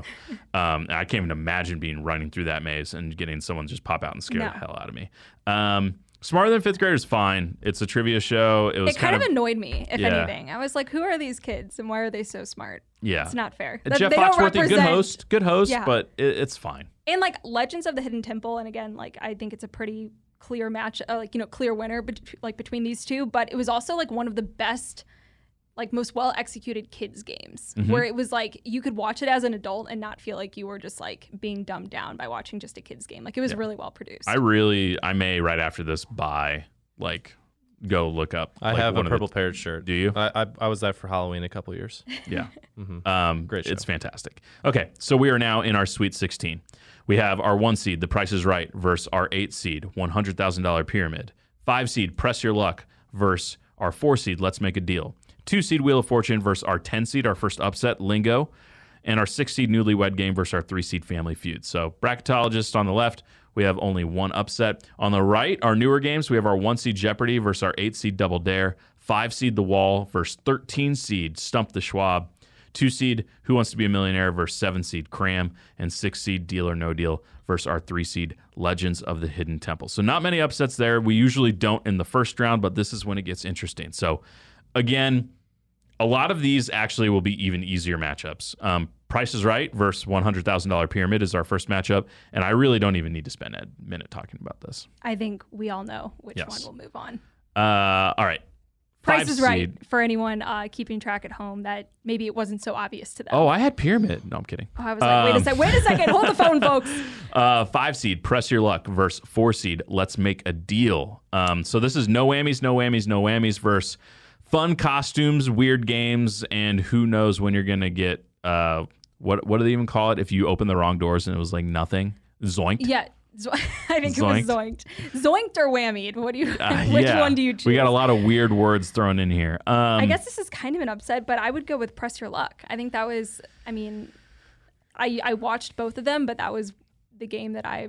Um, I can't even imagine being running through that maze and getting someone just pop out and scare no. the hell out of me. Um, Smarter Than Fifth Grader is fine. It's a trivia show. It was it kind, kind of, of annoyed me, if yeah. anything. I was like, who are these kids and why are they so smart? Yeah. It's not fair. That, Jeff Foxworthy, represent... good host, good host, yeah. but it, it's fine. And like Legends of the Hidden Temple, and again, like I think it's a pretty clear match, uh, like, you know, clear winner, but like between these two, but it was also like one of the best, like most well executed kids games mm-hmm. where it was like, you could watch it as an adult and not feel like you were just like being dumbed down by watching just a kids game. Like it was yeah. really well produced. I really, I may right after this buy, like go look up. I like, have a Purple Parrot shirt. Do you? I, I I was there for Halloween a couple years. Yeah. mm-hmm. um, Great show. It's fantastic. Okay. So we are now in our Sweet sixteen. We have our one seed, The Price is Right, versus our eight seed, one hundred thousand dollars Pyramid. Five seed, Press Your Luck, versus our four seed, Let's Make a Deal. Two seed, Wheel of Fortune, versus our ten seed, our first upset, Lingo. And our six seed, Newlywed Game, versus our three seed, Family Feud. So Bracketologist on the left, we have only one upset. On the right, our newer games, we have our one seed, Jeopardy, versus our eight seed, Double Dare. Five seed, The Wall, versus thirteen seed, Stump the Schwab. Two seed, Who Wants to Be a Millionaire, versus seven seed, Cram. And six seed, Deal or No Deal, versus our three seed, Legends of the Hidden Temple. So not many upsets there. We usually don't in the first round, but this is when it gets interesting. So again, a lot of these actually will be even easier matchups. Um, Price is Right versus one hundred thousand dollars Pyramid is our first matchup, and I really don't even need to spend a minute talking about this. I think we all know which yes. one will move on. Uh, all right. Price is Right for anyone uh, keeping track at home that maybe it wasn't so obvious to them. Oh, I had Pyramid. No, I'm kidding. Oh, I was like, um, wait a second. Wait a second. Hold the phone, folks. Uh, five seed, Press Your Luck versus four seed, Let's Make a Deal. Um, so this is no whammies, no whammies, no whammies versus fun costumes, weird games, and who knows when you're going to get, uh, what what do they even call it if you open the wrong doors and it was like nothing? Zoinked? Yeah. Zo- I think zoinked. It was zoinked. Zoinked or whammied? What do you? Uh, which yeah. one do you choose? We got a lot of weird words thrown in here. Um, I guess this is kind of an upset, but I would go with Press Your Luck. I think that was. I mean, I I watched both of them, but that was the game that I,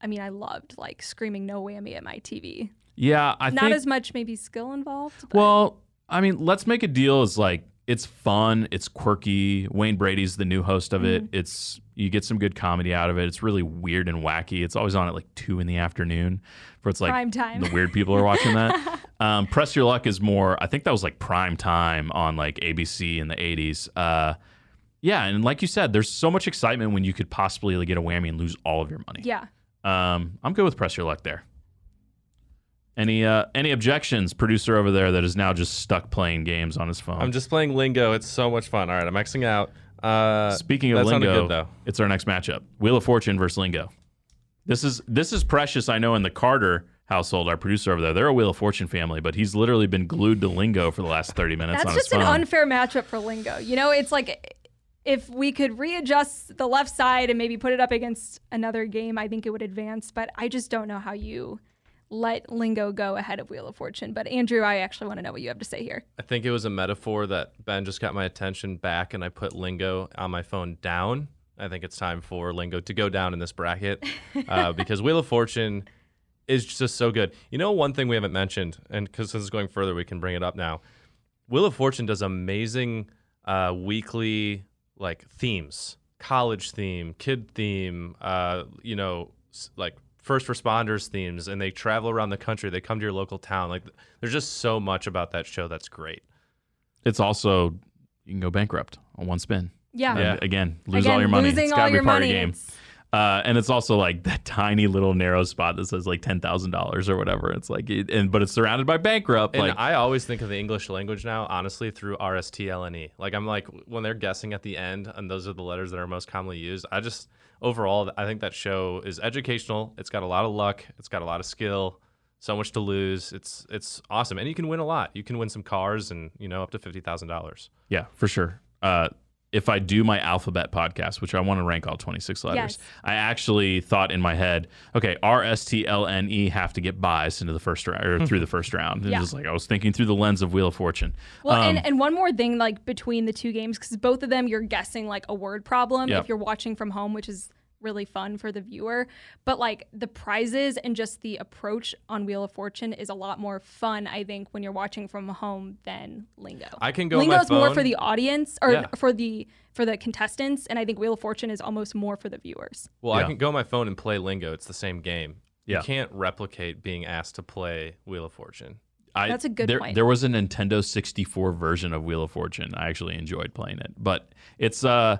I mean, I loved like screaming no whammy at my T V. Yeah, I not think, as much maybe skill involved. But. Well, I mean, Let's Make a Deal is like it's fun, it's quirky. Wayne Brady's the new host of mm-hmm. it. It's. You get some good comedy out of it. It's really weird and wacky. It's always on at like two in the afternoon, where it's like prime time. The weird people are watching that. um, Press Your Luck is more. I think that was like prime time on like A B C in the eighties. Uh, yeah, and like you said, there's so much excitement when you could possibly like, get a whammy and lose all of your money. Yeah. Um, I'm good with Press Your Luck there. Any uh, any objections, producer over there that is now just stuck playing games on his phone? I'm just playing Lingo. It's so much fun. All right, I'm Xing out. Uh, Speaking of Lingo, good, it's our next matchup: Wheel of Fortune versus Lingo. This is this is precious. I know in the Carter household, our producer over there, they're a Wheel of Fortune family, but he's literally been glued to Lingo for the last thirty minutes. That's on just his phone. An unfair matchup for Lingo. You know, it's like if we could readjust the left side and maybe put it up against another game, I think it would advance. But I just don't know how you let Lingo go ahead of Wheel of Fortune. But Andrew, I actually want to know what you have to say here. I think it was a metaphor that Ben just got my attention back, and I put Lingo on my phone down. I think it's time for Lingo to go down in this bracket uh, because Wheel of Fortune is just so good. You know, one thing we haven't mentioned, and because this is going further, we can bring it up now. Wheel of Fortune does amazing uh, weekly like themes, college theme, kid theme, uh, you know, like first responders themes, and they travel around the country. They come to your local town. Like, there's just so much about that show that's great. It's also, you can go bankrupt on one spin. Yeah. yeah. Again, lose Again, all your money. Losing it's got to be part money. Of the game. It's... Uh, and it's also like that tiny little narrow spot that says like ten thousand dollars or whatever. It's like, it, and but it's surrounded by bankrupt. And like, I always think of the English language now, honestly, through R S T L N E. Like, I'm like, when they're guessing at the end, and those are the letters that are most commonly used, I just... Overall, I think that show is educational. It's got a lot of luck. It's got a lot of skill. So much to lose. It's it's awesome, and you can win a lot. You can win some cars, and you know, up to fifty thousand dollars. Yeah, for sure. Uh, if I do my alphabet podcast, which I want to rank all twenty-six letters, yes. I actually thought in my head, okay, R S T L N E have to get biased into the first round or through the first round. It yeah. was like I was thinking through the lens of Wheel of Fortune. Well, um, and, and one more thing, like between the two games, because both of them you're guessing like a word problem yep. if you're watching from home, which is really fun for the viewer, but like the prizes and just the approach on Wheel of Fortune is a lot more fun, I think, when you're watching from home than Lingo. I can go Lingo's more for the audience or yeah. for the for the contestants, and I think Wheel of Fortune is almost more for the viewers. Well, yeah. I can go on my phone and play Lingo. It's the same game. Yeah. You can't replicate being asked to play Wheel of Fortune. I, That's a good there, point. There was a Nintendo sixty-four version of Wheel of Fortune. I actually enjoyed playing it, but it's uh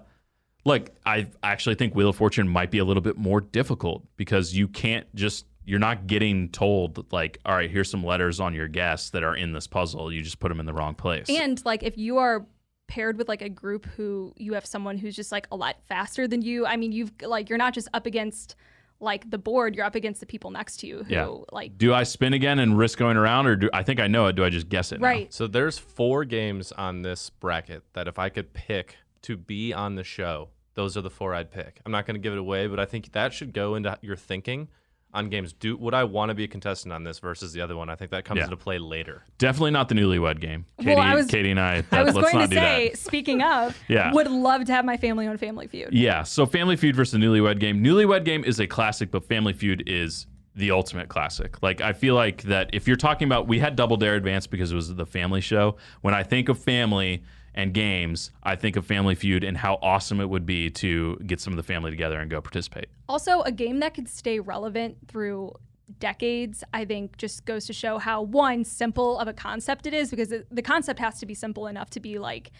Look, I actually think Wheel of Fortune might be a little bit more difficult because you can't just, you're not getting told like, all right, here's some letters on your guess that are in this puzzle. You just put them in the wrong place. And like if you are paired with like a group who you have someone who's just like a lot faster than you, I mean, you've like, you're not just up against like the board, you're up against the people next to you who yeah. like. Do I spin again and risk going around or do I think I know it? Do I just guess it? Right. Now? So there's four games on this bracket that if I could pick to be on the show, those are the four I'd pick. I'm not going to give it away, but I think that should go into your thinking on games. Do would I want to be a contestant on this versus the other one? I think that comes yeah. into play later. Definitely not the newlywed game. Katie, well, I was, Katie and I. That, I was let's going to say, speaking of, yeah. would love to have my family on Family Feud. Yeah. So Family Feud versus the newlywed game. Newlywed game is a classic, but Family Feud is the ultimate classic. Like, I feel like that if you're talking about, we had Double Dare Advance because it was the family show. When I think of family and games, I think of Family Feud and how awesome it would be to get some of the family together and go participate. Also, a game that could stay relevant through decades, I think, just goes to show how, one, simple of a concept it is, because the concept has to be simple enough to be, like,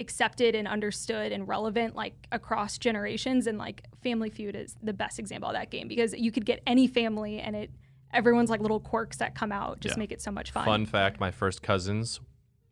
accepted and understood and relevant, like, across generations. And, like, Family Feud is the best example of that game, because you could get any family and it everyone's, like, little quirks that come out just yeah. make it so much fun. Fun fact, my first cousins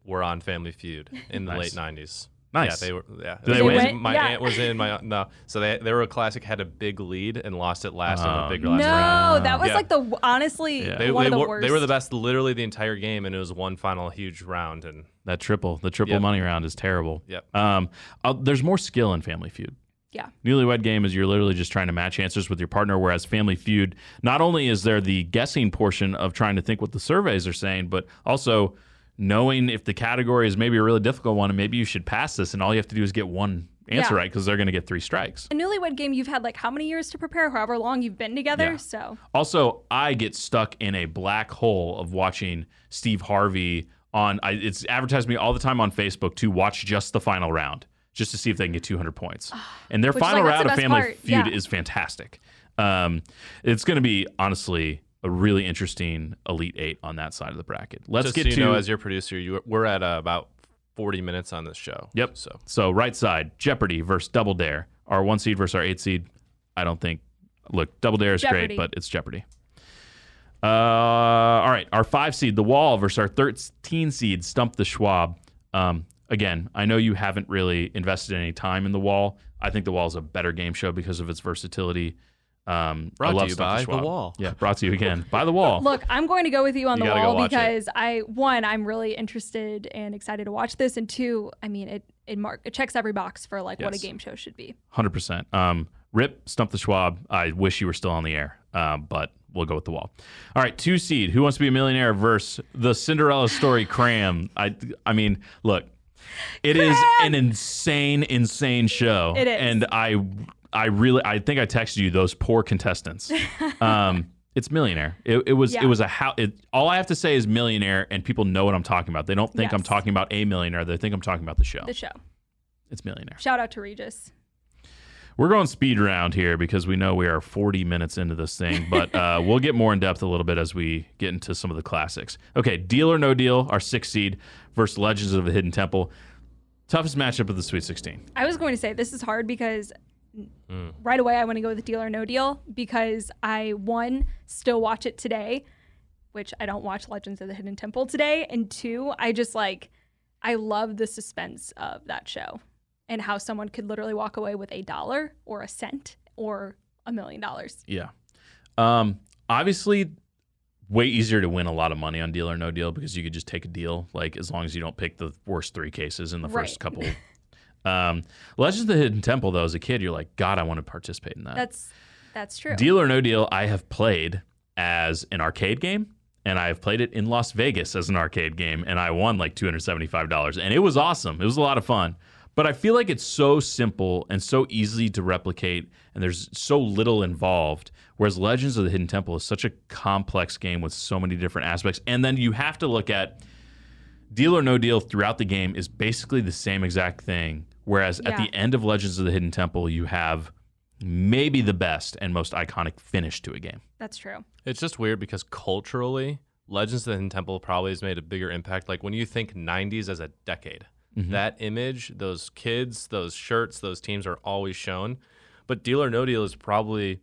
were on Family Feud in the nice. late nineties. Nice. Yeah, they were. Yeah, Did they win? my yeah. aunt was in. My aunt, no, so they they were a classic. Had a big lead and lost it last. Um, a big last. No, round. that was yeah. like the honestly yeah. they, one they of the were, worst. They were the best, literally the entire game, and it was one final huge round. And that triple, the triple yep. money round is terrible. Yep. Um, I'll, there's more skill in Family Feud. Yeah. Newlywed game is you're literally just trying to match answers with your partner, whereas Family Feud, not only is there the guessing portion of trying to think what the surveys are saying, but also knowing if the category is maybe a really difficult one and maybe you should pass this, and all you have to do is get one answer yeah. right, because they're going to get three strikes. A newlywed game, you've had like how many years to prepare, however long you've been together. Yeah. So also, I get stuck in a black hole of watching Steve Harvey on, I, it's advertised to me all the time on Facebook to watch just the final round, just to see if they can get two hundred points. And their Which final like, round of Family part. Feud yeah. is fantastic. Um, it's going to be, honestly, a really interesting Elite Eight on that side of the bracket. Let's Just get so you to know, as your producer, you we're at uh, about forty minutes on this show. Yep. So, so right side, Jeopardy versus Double Dare. Our one seed versus our eight seed. I don't think. Look, Double Dare is Jeopardy. great, but it's Jeopardy. Uh, all right, our five seed, The Wall versus our thirteen seed, Stump the Schwab. Um, again, I know you haven't really invested any time in The Wall. I think The Wall is a better game show because of its versatility. Um, brought to you by The Wall. Yeah, brought to you again by The Wall. Look, I'm going to go with you on you The Wall because it. I, one, I'm really interested and excited to watch this, and two, I mean, it it mark it checks every box for like yes. what a game show should be. one hundred percent. Um, Rip, Stump the Schwab. I wish you were still on the air, um, but we'll go with The Wall. All right, two seed. Who Wants to Be a Millionaire versus The Cinderella Story? Cram. I I mean, look, it Cram! is an insane, insane show. It is, and I. I really, I think I texted you those poor contestants. Um, it's Millionaire. It, it was, yeah. it was a how. It, all I have to say is Millionaire, and people know what I'm talking about. They don't think yes. I'm talking about a millionaire. They think I'm talking about the show. The show. It's Millionaire. Shout out to Regis. We're going speed round here because we know we are forty minutes into this thing, but uh, we'll get more in depth a little bit as we get into some of the classics. Okay, Deal or No Deal, our six seed versus Legends of the Hidden Temple. Toughest matchup of the Sweet sixteen. I was going to say this is hard because. Mm. Right away, I want to go with Deal or No Deal because I, one, still watch it today, which I don't watch Legends of the Hidden Temple today, and two, I just like, I love the suspense of that show and how someone could literally walk away with a dollar or a cent or a million dollars. Yeah. Um, obviously, way easier to win a lot of money on Deal or No Deal because you could just take a deal, like as long as you don't pick the worst three cases in the right. first couple Um, Legends of the Hidden Temple, though, as a kid, you're like, God, I want to participate in that. That's that's true. Deal or No Deal, I have played as an arcade game, and I have played it in Las Vegas as an arcade game, and I won like two hundred seventy-five dollars, and it was awesome. It was a lot of fun. But I feel like it's so simple and so easy to replicate, and there's so little involved, whereas Legends of the Hidden Temple is such a complex game with so many different aspects. And then you have to look at Deal or No Deal throughout the game is basically the same exact thing. Whereas yeah. at the end of Legends of the Hidden Temple, you have maybe the best and most iconic finish to a game. That's true. It's just weird because culturally, Legends of the Hidden Temple probably has made a bigger impact. Like when you think nineties as a decade, mm-hmm. that image, those kids, those shirts, those teams are always shown. But Deal or No Deal is probably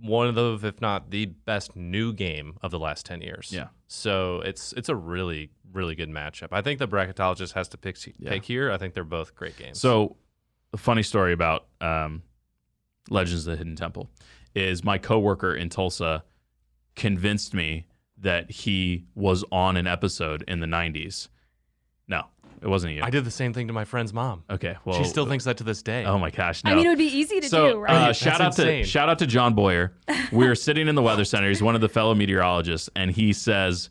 one of the, if not the best new game of the last ten years. Yeah. So it's it's a really really good matchup. I think the Bracketologist has to pick, yeah. pick here. I think they're both great games. So a funny story about um, Legends of the Hidden Temple is my coworker in Tulsa convinced me that he was on an episode in the nineties. No, It wasn't you. I did the same thing to my friend's mom. Okay, well, she still thinks that to this day. Oh my gosh! No. I mean, it would be easy to so, do, right? Uh, shout out insane. to shout out to John Boyer. We were sitting in the weather center. He's one of the fellow meteorologists, and he says,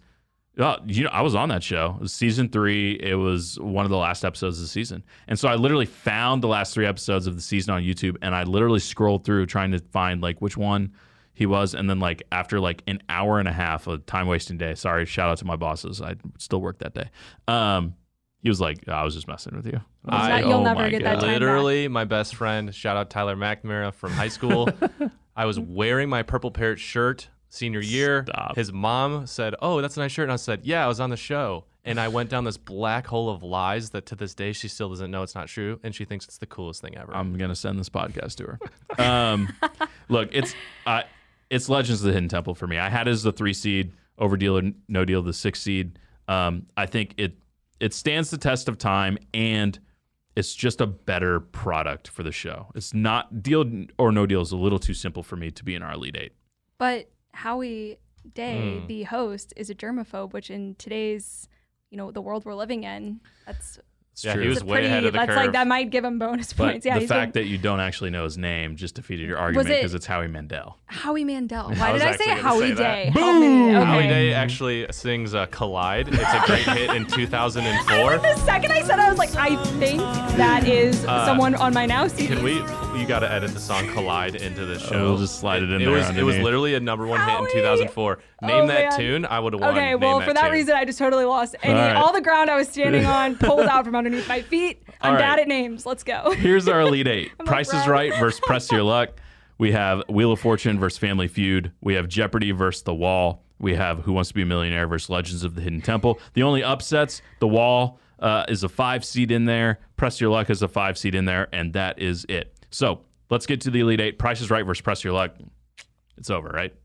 "Oh, you know, I was on that show. It was season three. It was one of the last episodes of the season." And so I literally found the last three episodes of the season on YouTube, and I literally scrolled through trying to find like which one he was, and then like after like an hour and a half of time wasting day. Sorry, shout out to my bosses. I still worked that day. Um, He was like, oh, I was just messing with you. I, not, you'll oh never get God. that time Literally, back. My best friend, shout out Tyler McNamara from high school. I was wearing my Purple Parrot shirt senior year. Stop. His mom said, oh, that's a nice shirt. And I said, yeah, I was on the show. And I went down this black hole of lies that to this day she still doesn't know it's not true. And she thinks it's the coolest thing ever. I'm going to send this podcast to her. um, look, it's uh, it's Legends of the Hidden Temple for me. I had it as the three seed, over deal or no deal, the six seed. Um, I think it... It stands the test of time, and it's just a better product for the show. It's not deal or no deal is a little too simple for me to be in our Elite Eight. But Howie Day, mm. the host, is a germaphobe, which in today's, you know, the world we're living in, that's it's yeah, true. He was way pretty, ahead of the that's curve. Like, that might give him bonus but points. Yeah, the fact been... that you don't actually know his name just defeated your argument because it... it's Howie Mandel. Howie Mandel. Why I did I say Howie say Day? Boom! Okay. Howie Day actually sings uh, Collide. It's a great hit in two thousand four. I mean, the second I said it, I was like, I think that is uh, someone on my Now C D. Can we, you got to edit the song Collide into the show. Oh, we'll just slide it, it in it there. Was, it was literally a number one Howie. hit in two thousand four. Name oh, that man. tune, I would have won. Okay, Name well, that for that tune. reason, I just totally lost. And all, right. all the ground I was standing on pulled out from underneath my feet. I'm all bad right. at names. Let's go. Here's our Elite Eight. Price is Right versus Press Your Luck. We have Wheel of Fortune versus Family Feud. We have Jeopardy versus The Wall. We have Who Wants to Be a Millionaire versus Legends of the Hidden Temple. The only upsets, The Wall uh, is a five seed in there. Press Your Luck is a five seed in there. And that is it. So let's get to the Elite Eight. Price is Right versus Press Your Luck. It's over, right?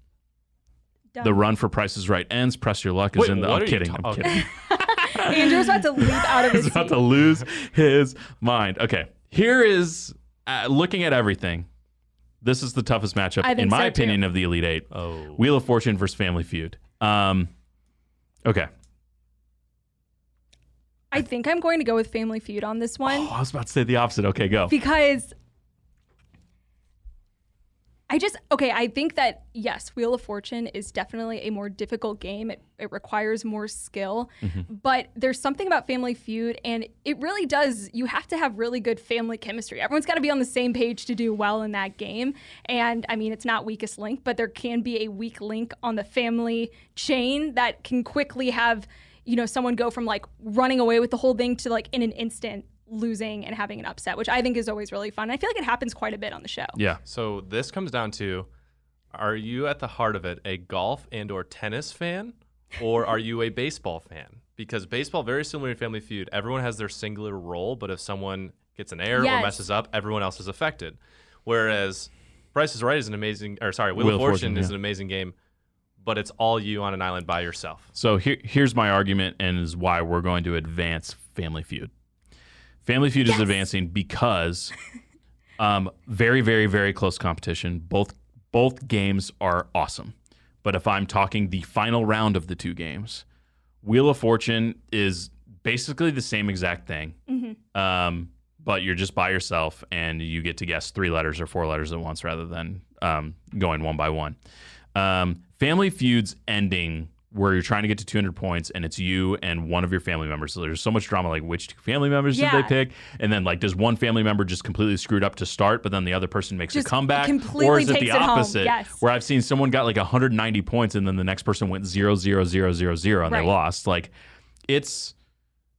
Dumb. The run for Price is Right ends. Press Your Luck is Wait, in the... I'm kidding. I'm kidding. Andrew's about to leap out of his He's about seat. to lose his mind. Okay. Here is, uh, looking at everything, this is the toughest matchup, in my so opinion, too. of the Elite Eight. Oh. Wheel of Fortune versus Family Feud. Um, okay. I think I'm going to go with Family Feud on this one. Oh, I was about to say the opposite. Okay, go. Because... I just, okay, I think that, yes, Wheel of Fortune is definitely a more difficult game. It, it requires more skill. Mm-hmm. But there's something about Family Feud, and it really does, you have to have really good family chemistry. Everyone's got to be on the same page to do well in that game. And, I mean, it's not weakest link, but there can be a weak link on the family chain that can quickly have, you know, someone go from, like, running away with the whole thing to, like, in an instant, losing and having an upset, which I think is always really fun. I feel like it happens quite a bit on the show. Yeah. So this comes down to, are you at the heart of it a golf and or tennis fan, or are you a baseball fan? Because baseball, very similar to Family Feud, everyone has their singular role, but if someone gets an error yes. or messes up, everyone else is affected. Whereas Price is Right is an amazing, or sorry, Wheel, Wheel of Fortune, Fortune is yeah. an amazing game, but it's all you on an island by yourself. So here, here's my argument, and is why we're going to advance Family Feud. Family Feud yes. is advancing because um, very, very, very close competition. Both both games are awesome. But if I'm talking the final round of the two games, Wheel of Fortune is basically the same exact thing, mm-hmm. um, but you're just by yourself and you get to guess three letters or four letters at once rather than um, going one by one. Um, Family Feud's ending where you're trying to get to two hundred points and it's you and one of your family members. So there's so much drama, like which two family members yeah. did they pick? And then like, does one family member just completely screwed up to start, but then the other person makes just a comeback? Or is it the opposite? It yes. Where I've seen someone got like one hundred ninety points and then the next person went zero, zero, zero, zero, zero, and right. they lost. Like it's,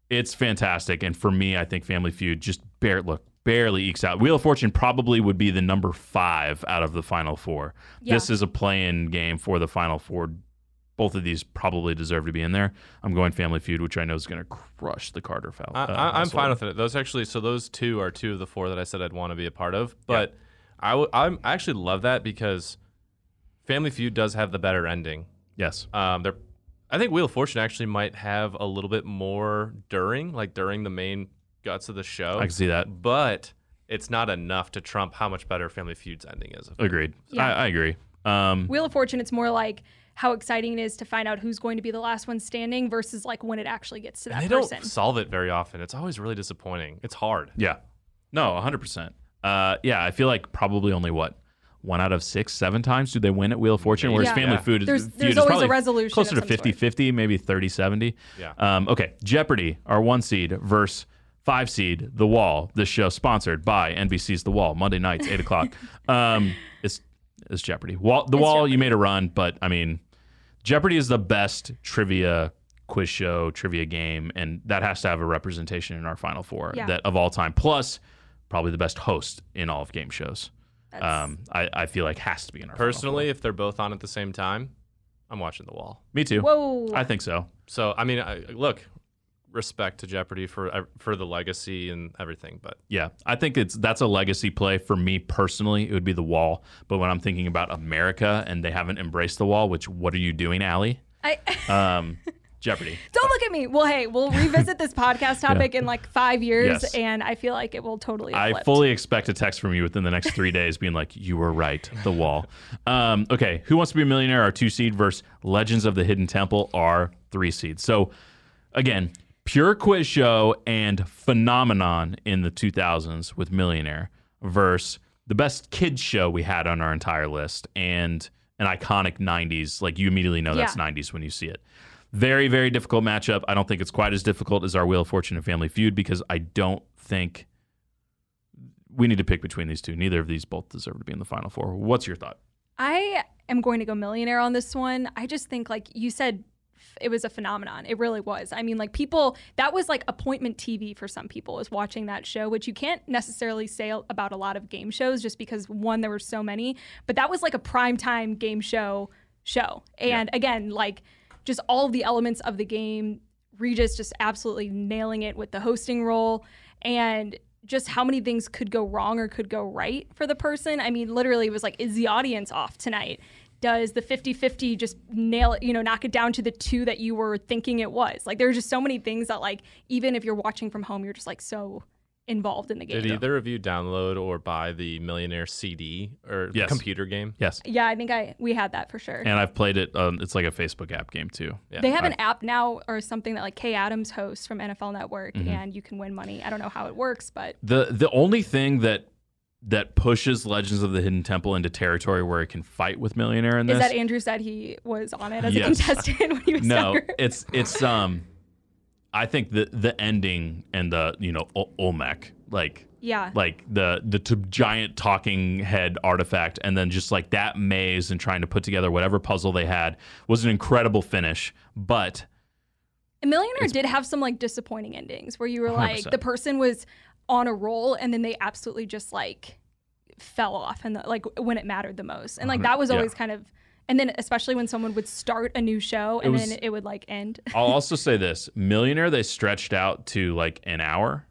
it's fantastic. And for me, I think Family Feud just bare, look, barely ekes out. Wheel of Fortune probably would be the number five out of the final four. Yeah. This is a play-in game for the final four. Both of these probably deserve to be in there. I'm going Family Feud, which I know is going to crush the Carter foul. Uh, I, I'm fine with it. Those actually, so those two are two of the four that I said I'd want to be a part of. But yeah. I, w- I'm, I actually love that because Family Feud does have the better ending. Yes. Um, they're, I think Wheel of Fortune actually might have a little bit more during, like during the main guts of the show. I can see that. But it's not enough to trump how much better Family Feud's ending is. Agreed. Yeah. I, I agree. Um, Wheel of Fortune, it's more like... how exciting it is to find out who's going to be the last one standing versus like when it actually gets to that and they person. They don't solve it very often. It's always really disappointing. It's hard. Yeah. No, one hundred percent. Uh, yeah, I feel like probably only what? One out of six, seven times do they win at Wheel of Fortune? Whereas yeah. family yeah. food there's, there's is always a resolution closer to fifty-fifty, maybe thirty-seventy. Yeah. Um, okay, Jeopardy, our one seed versus five seed, The Wall. This show sponsored by N B C's The Wall, Monday nights, eight o'clock. Um, it's it's Jeopardy. Wall, the it's Wall, Jeopardy. You made a run, but I mean, Jeopardy is the best trivia quiz show, trivia game, and that has to have a representation in our Final Four yeah. that of all time. Plus, probably the best host in all of game shows. Um, I, I feel like has to be in our personally. If they're both on at the same time, I'm watching The Wall. Me too. Whoa. I think so. So I mean, I, look, respect to Jeopardy for for the legacy and everything, but yeah, I think it's that's a legacy play for me personally. It would be The Wall, but when I'm thinking about America and they haven't embraced The Wall, which what are you doing, Aly? I um. Jeopardy. Don't look at me. Well, hey, we'll revisit this podcast topic yeah. in like five years, yes. and I feel like it will totally have flipped. I fully expect a text from you within the next three days being like, you were right, The Wall. Um, okay, Who Wants to Be a Millionaire, our two seed, versus Legends of the Hidden Temple, our three seed. So, again, pure quiz show and phenomenon in the two thousands with Millionaire versus the best kids show we had on our entire list and an iconic nineties. Like, you immediately know that's yeah. nineties when you see it. Very, very difficult matchup. I don't think it's quite as difficult as our Wheel of Fortune and Family Feud because I don't think we need to pick between these two. Neither of these both deserve to be in the Final Four. What's your thought? I am going to go Millionaire on this one. I just think, like you said, it was a phenomenon. It really was. I mean, like people, that was like appointment T V for some people is watching that show, which you can't necessarily say about a lot of game shows just because, one, there were so many. But that was like a primetime game show show. And yeah. again, like... just all of the elements of the game, Regis just absolutely nailing it with the hosting role and just how many things could go wrong or could go right for the person. I mean, literally it was like, is the audience off tonight? Does the fifty-fifty just nail it, you know, knock it down to the two that you were thinking it was? Like there's just so many things that like, even if you're watching from home, you're just like so involved in the game. Did either of you download or buy the Millionaire C D or yes. computer game? Yes. Yeah, I think I we had that for sure. And I've played it. Um, it's like a Facebook app game too. Yeah. They have I've, an app now or something that like Kay Adams hosts from N F L Network, mm-hmm. and you can win money. I don't know how it works, but the the only thing that that pushes Legends of the Hidden Temple into territory where it can fight with Millionaire in this is that Andrew said he was on it as yes. a contestant when he was no, younger. No, it's it's um. I think the the ending and the, you know, o- Olmec, like, yeah. like the, the t- giant talking head artifact, and then just like that maze and trying to put together whatever puzzle they had was an incredible finish. But a Millionaire did have some like disappointing endings where you were one hundred percent. Like, the person was on a roll and then they absolutely just like fell off and like when it mattered the most. And like that was always yeah. kind of. And then especially when someone would start a new show and it was, then it would like end. I'll also say this. Millionaire, they stretched out to like an hour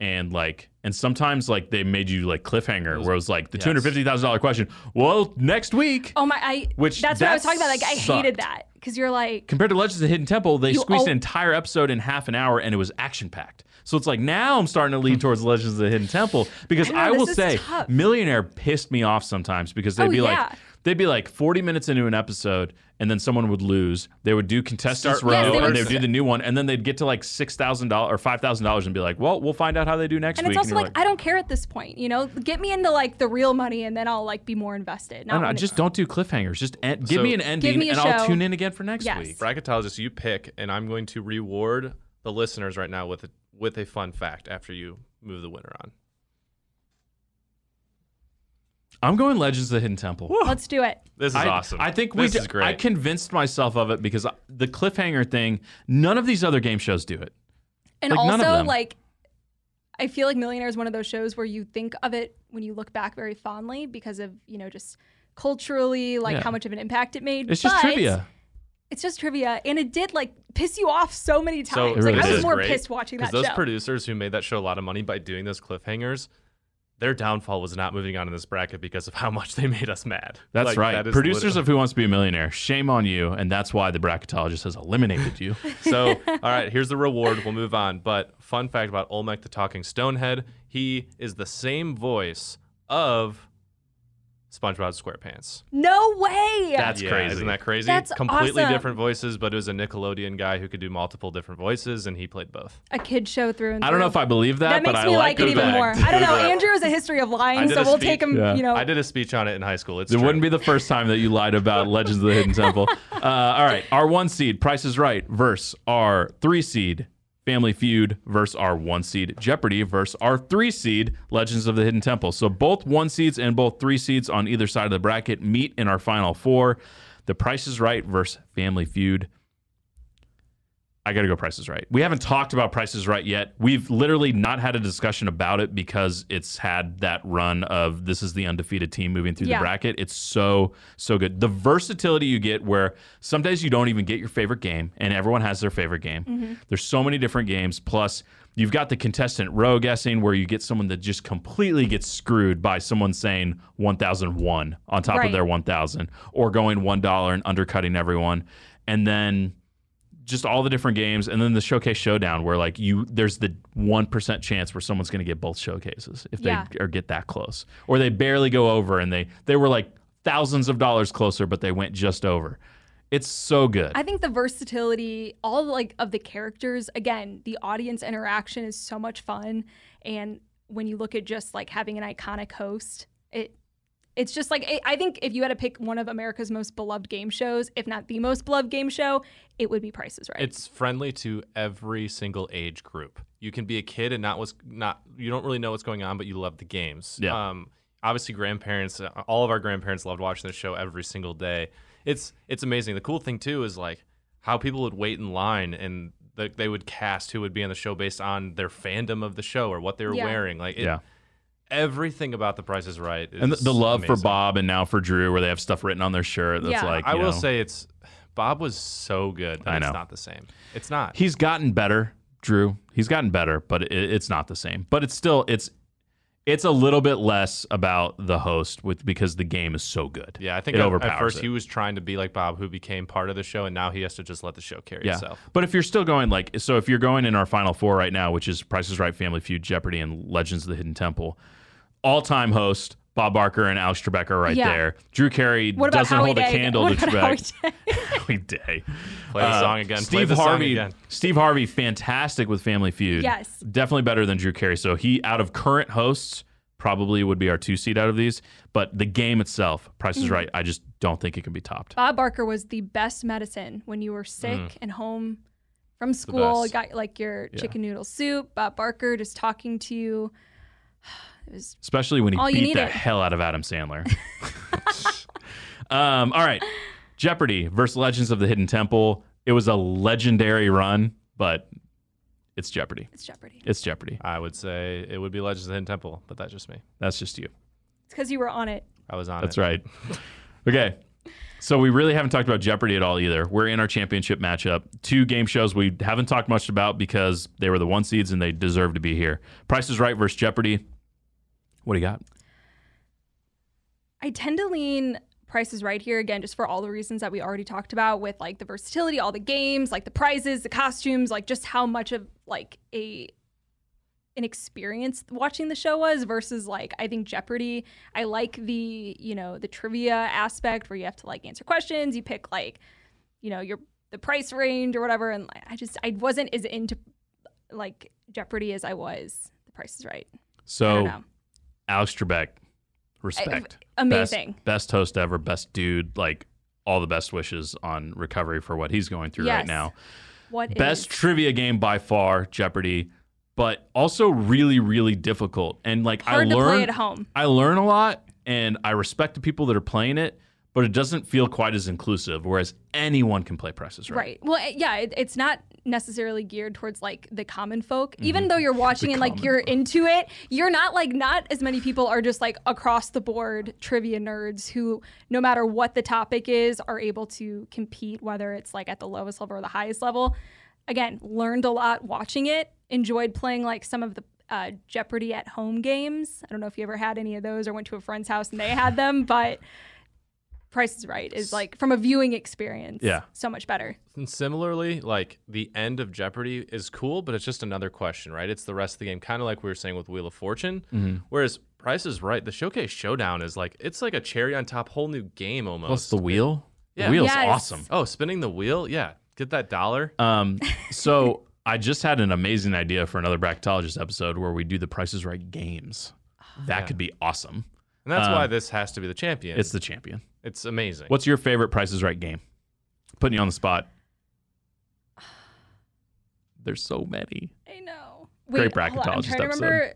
and like and sometimes like they made you like cliffhanger it was, where it was like the yes. two hundred fifty thousand dollars question. Well, next week. Oh my. I, which that's that what I was talking about. Like I sucked. Hated that because you're like. Compared to Legends of the Hidden Temple, they squeezed all- an entire episode in half an hour and it was action packed. So it's like now I'm starting to lean towards Legends of the Hidden Temple because I, know, I will say tough. Millionaire pissed me off sometimes because they'd oh, be yeah. like. They'd be like forty minutes into an episode, and then someone would lose. They would do contestants row, yes, they and they would do the new one, and then they'd get to like six thousand dollars or five thousand dollars and be like, well, we'll find out how they do next and week. It's also and it's also like, like, I don't care at this point, you know? Get me into like the real money, and then I'll like be more invested. Not I don't know, just don't do cliffhangers. Just en- give so, me an ending, me and show. I'll tune in again for next yes. week. Bracketologist, you pick, and I'm going to reward the listeners right now with a, with a fun fact after you move the winner on. I'm going Legends of the Hidden Temple. Woo. Let's do it. This is I, awesome. I think we. This d- is great. I convinced myself of it because the cliffhanger thing. None of these other game shows do it. And like, also, like, I feel like Millionaire is one of those shows where you think of it when you look back very fondly because of, you know, just culturally, like yeah. how much of an impact it made. It's but just trivia. It's just trivia, and it did like piss you off so many times. So really like, I was more great, pissed watching that show. Because those producers who made that show a lot of money by doing those cliffhangers. Their downfall was not moving on in this bracket because of how much they made us mad. That's like, right. That producers literally... of Who Wants to Be a Millionaire, shame on you, and that's why the bracketologist has eliminated you. So, all right, here's the reward. We'll move on. But fun fact about Olmec the Talking Stonehead, he is the same voice of SpongeBob SquarePants. No way! That's yeah, crazy. Isn't that crazy? That's Completely awesome. different voices, but it was a Nickelodeon guy who could do multiple different voices, and he played both. A kid show through and through. I don't know if I believe that, that but I like it. That makes me like it even more. I don't know. Andrew has a history of lying, so we'll speech, take him, yeah. you know. I did a speech on it in high school. It's it true. Wouldn't be the first time that you lied about Legends of the Hidden Temple. Uh, all right. Our one seed, Price is Right, versus our three seed, Family Feud, versus our one seed Jeopardy, versus our three seed Legends of the Hidden Temple. So both one seeds and both three seeds on either side of the bracket meet in our final four. The Price is Right versus Family Feud. I got to go Price is Right. We haven't talked about Price is Right yet. We've literally not had a discussion about it because it's had that run of this is the undefeated team moving through yeah. the bracket. It's so, so good. The versatility you get where some days you don't even get your favorite game and everyone has their favorite game. Mm-hmm. There's so many different games. Plus, you've got the contestant row guessing where you get someone that just completely gets screwed by someone saying one thousand one on top right. of their one thousand or going one dollar and undercutting everyone. And then just all the different games, and then the Showcase Showdown where like you there's the one percent chance where someone's going to get both showcases if yeah. they or get that close. Or they barely go over and they, they were like thousands of dollars closer, but they went just over. It's so good. I think the versatility, all like of the characters, again, the audience interaction is so much fun. And when you look at just like having an iconic host, it It's just like, I think if you had to pick one of America's most beloved game shows, if not the most beloved game show, it would be Price is Right. It's friendly to every single age group. You can be a kid and not what's not, you don't really know what's going on, but you love the games. Yeah. Um, obviously, grandparents, all of our grandparents loved watching this show every single day. It's it's amazing. The cool thing, too, is like how people would wait in line and the, they would cast who would be on the show based on their fandom of the show or what they were yeah. wearing. Like, it, yeah. Everything about The Price is Right is and the love amazing. For Bob and now for Drew, where they have stuff written on their shirt. That's yeah. like I will know. say it's Bob was so good. But I know it's not the same. It's not. He's gotten better, Drew. He's gotten better, but it, it's not the same. But it's still it's it's a little bit less about the host with because the game is so good. Yeah, I think it overpowers at first it. He was trying to be like Bob, who became part of the show, and now he has to just let the show carry yeah. itself. But if you're still going like so, if you're going in our final four right now, which is Price is Right, Family Feud, Jeopardy, and Legends of the Hidden Temple. All-time host, Bob Barker and Alex Trebek are right yeah. there. Drew Carey doesn't Howie hold Day? a candle what to Trebek. Howie Day? Howie Day. Play the song again. Uh, Steve Play the Harvey, song again. Steve Harvey, fantastic with Family Feud. Yes. Definitely better than Drew Carey. So he, out of current hosts, probably would be our two-seed out of these. But the game itself, Price is mm. Right, I just don't think it can be topped. Bob Barker was the best medicine when you were sick mm. and home from school. Got like your yeah. chicken noodle soup. Bob Barker just talking to you. It was Especially when he beat the hell out of Adam Sandler. um, all right. Jeopardy versus Legends of the Hidden Temple. It was a legendary run, but it's Jeopardy. It's Jeopardy. It's Jeopardy. I would say it would be Legends of the Hidden Temple, but that's just me. That's just you. It's because you were on it. I was on that's it. That's right. Okay. So we really haven't talked about Jeopardy at all either. We're in our championship matchup. Two game shows we haven't talked much about because they were the one seeds and they deserve to be here. Price is Right versus Jeopardy. What do you got? I tend to lean Price is Right here, again, just for all the reasons that we already talked about with, like, the versatility, all the games, like, the prizes, the costumes, like, just how much of, like, a an experience watching the show was versus, like, I think Jeopardy. I like the, you know, the trivia aspect where you have to, like, answer questions. You pick, like, you know, your the price range or whatever. And I just, I wasn't as into, like, Jeopardy as I was The Price is Right. So I don't know. Alex Trebek, respect. Amazing. Best, best host ever, best dude. Like, all the best wishes on recovery for what he's going through yes. right now. What best is? Trivia game by far, Jeopardy, but also really, really difficult. And, like, Hard I to learn, play at home. I learn a lot, and I respect the people that are playing it, but it doesn't feel quite as inclusive, whereas anyone can play Price is Right. Right. Well, yeah, it, it's not necessarily geared towards, like, the common folk. Mm-hmm. Even though you're watching the and, like, you're folk. into it, you're not, like, not as many people are just, like, across-the-board trivia nerds who, no matter what the topic is, are able to compete, whether it's, like, at the lowest level or the highest level. Again, learned a lot watching it, enjoyed playing, like, some of the uh, Jeopardy at home games. I don't know if you ever had any of those or went to a friend's house and they had them, but Price is Right is, like, from a viewing experience, yeah. so much better. And similarly, like, the end of Jeopardy is cool, but it's just another question, right? It's the rest of the game, kind of like we were saying with Wheel of Fortune. Mm-hmm. Whereas Price is Right. The Showcase Showdown is like, it's like a cherry on top, whole new game almost. Plus the wheel? Yeah. The wheel's yes. awesome. Oh, spinning the wheel? Yeah. Get that dollar. Um, so I just had an amazing idea for another Bracketologist episode where we do the Price is Right games. That yeah. could be awesome. And that's um, why this has to be the champion. It's the champion. It's amazing. What's your favorite Price is Right game? Putting you on the spot. There's so many. I know. Wait, great Bracketologist episode. Remember...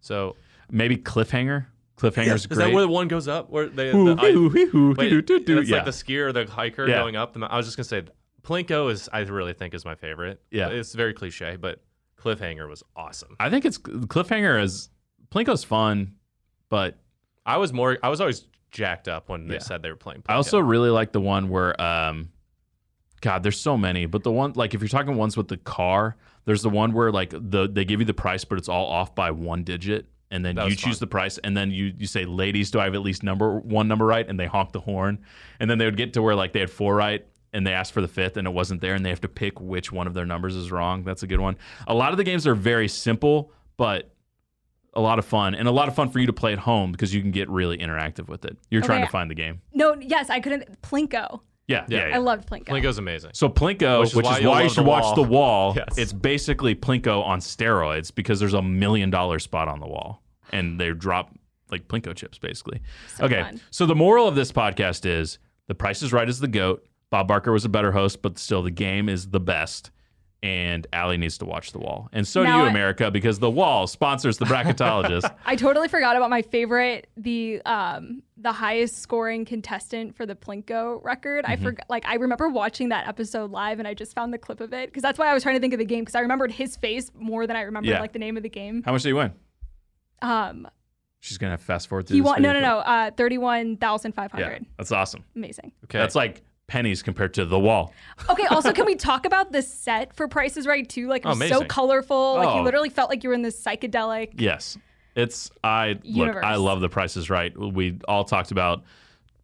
So maybe Cliffhanger. Cliffhanger's yeah. is great. Is that where the one goes up? Where they, ooh, the, ooh, I, ooh, wait, ooh, do, do, it's yeah. like the skier or the hiker yeah. going up. The, I was just going to say, Plinko is, I really think, is my favorite. Yeah. It's very cliche, but Cliffhanger was awesome. I think it's, Cliffhanger is, Plinko's fun, but. I was more, I was always jacked up when yeah. they said they were playing Plinko. I also really like the one where, um, God, there's so many, but the one, like if you're talking ones with the car, there's the one where like the they give you the price, but it's all off by one digit. And then you choose fun. the price, and then you you say, ladies, do I have at least number one number right? And they honk the horn. And then they would get to where like they had four right, and they asked for the fifth, and it wasn't there, and they have to pick which one of their numbers is wrong. That's a good one. A lot of the games are very simple, but a lot of fun. And a lot of fun for you to play at home because you can get really interactive with it. You're okay. trying to find the game. No, yes, I couldn't. Plinko. Yeah, yeah, yeah, yeah. I loved Plinko. Plinko's amazing. So Plinko, which is which why, is why you should watch The Wall, yes. it's basically Plinko on steroids because there's a million dollar spot on The Wall. And they drop like Plinko chips, basically. So okay, fun. So the moral of this podcast is The Price is Right is the GOAT. Bob Barker was a better host, but still the game is the best. And Aly needs to watch The Wall. And so now do you, America, I... because The Wall sponsors The Bracketologist. I totally forgot about my favorite, the um, the highest scoring contestant for the Plinko record. Mm-hmm. I forgot. Like I remember watching that episode live, and I just found the clip of it because that's why I was trying to think of the game because I remembered his face more than I remembered yeah. like the name of the game. How much did he win? Um, She's gonna have to fast forward through. He this won, no, no, no. Uh, thirty-one thousand five hundred. Yeah, that's awesome. Amazing. Okay, that's like pennies compared to The Wall. Okay, also, can we talk about the set for Price is Right too? Like, it was oh, so colorful. Oh. Like, you literally felt like you were in this psychedelic. Yes, it's I universe. Look. I love The Price is Right. We all talked about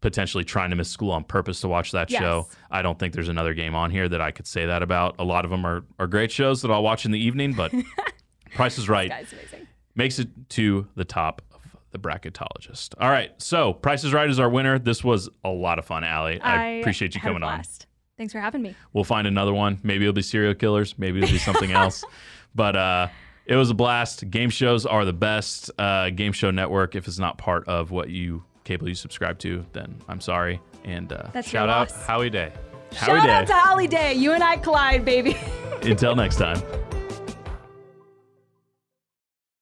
potentially trying to miss school on purpose to watch that yes. show. I don't think there's another game on here that I could say that about. A lot of them are are great shows that I'll watch in the evening, but Price is Right. This guy's amazing. Makes it to the top of the Bracketologist. All right. So Price is Right is our winner. This was a lot of fun, Aly. I, I appreciate you coming on. Thanks for having me. We'll find another one. Maybe it'll be serial killers. Maybe it'll be something else. But uh, it was a blast. Game shows are the best. Uh, Game Show Network, if it's not part of what you cable you subscribe to, then I'm sorry. And uh, That's shout out Howie Day. Howie shout Day. out to Howie Day. You and I collide, baby. Until next time.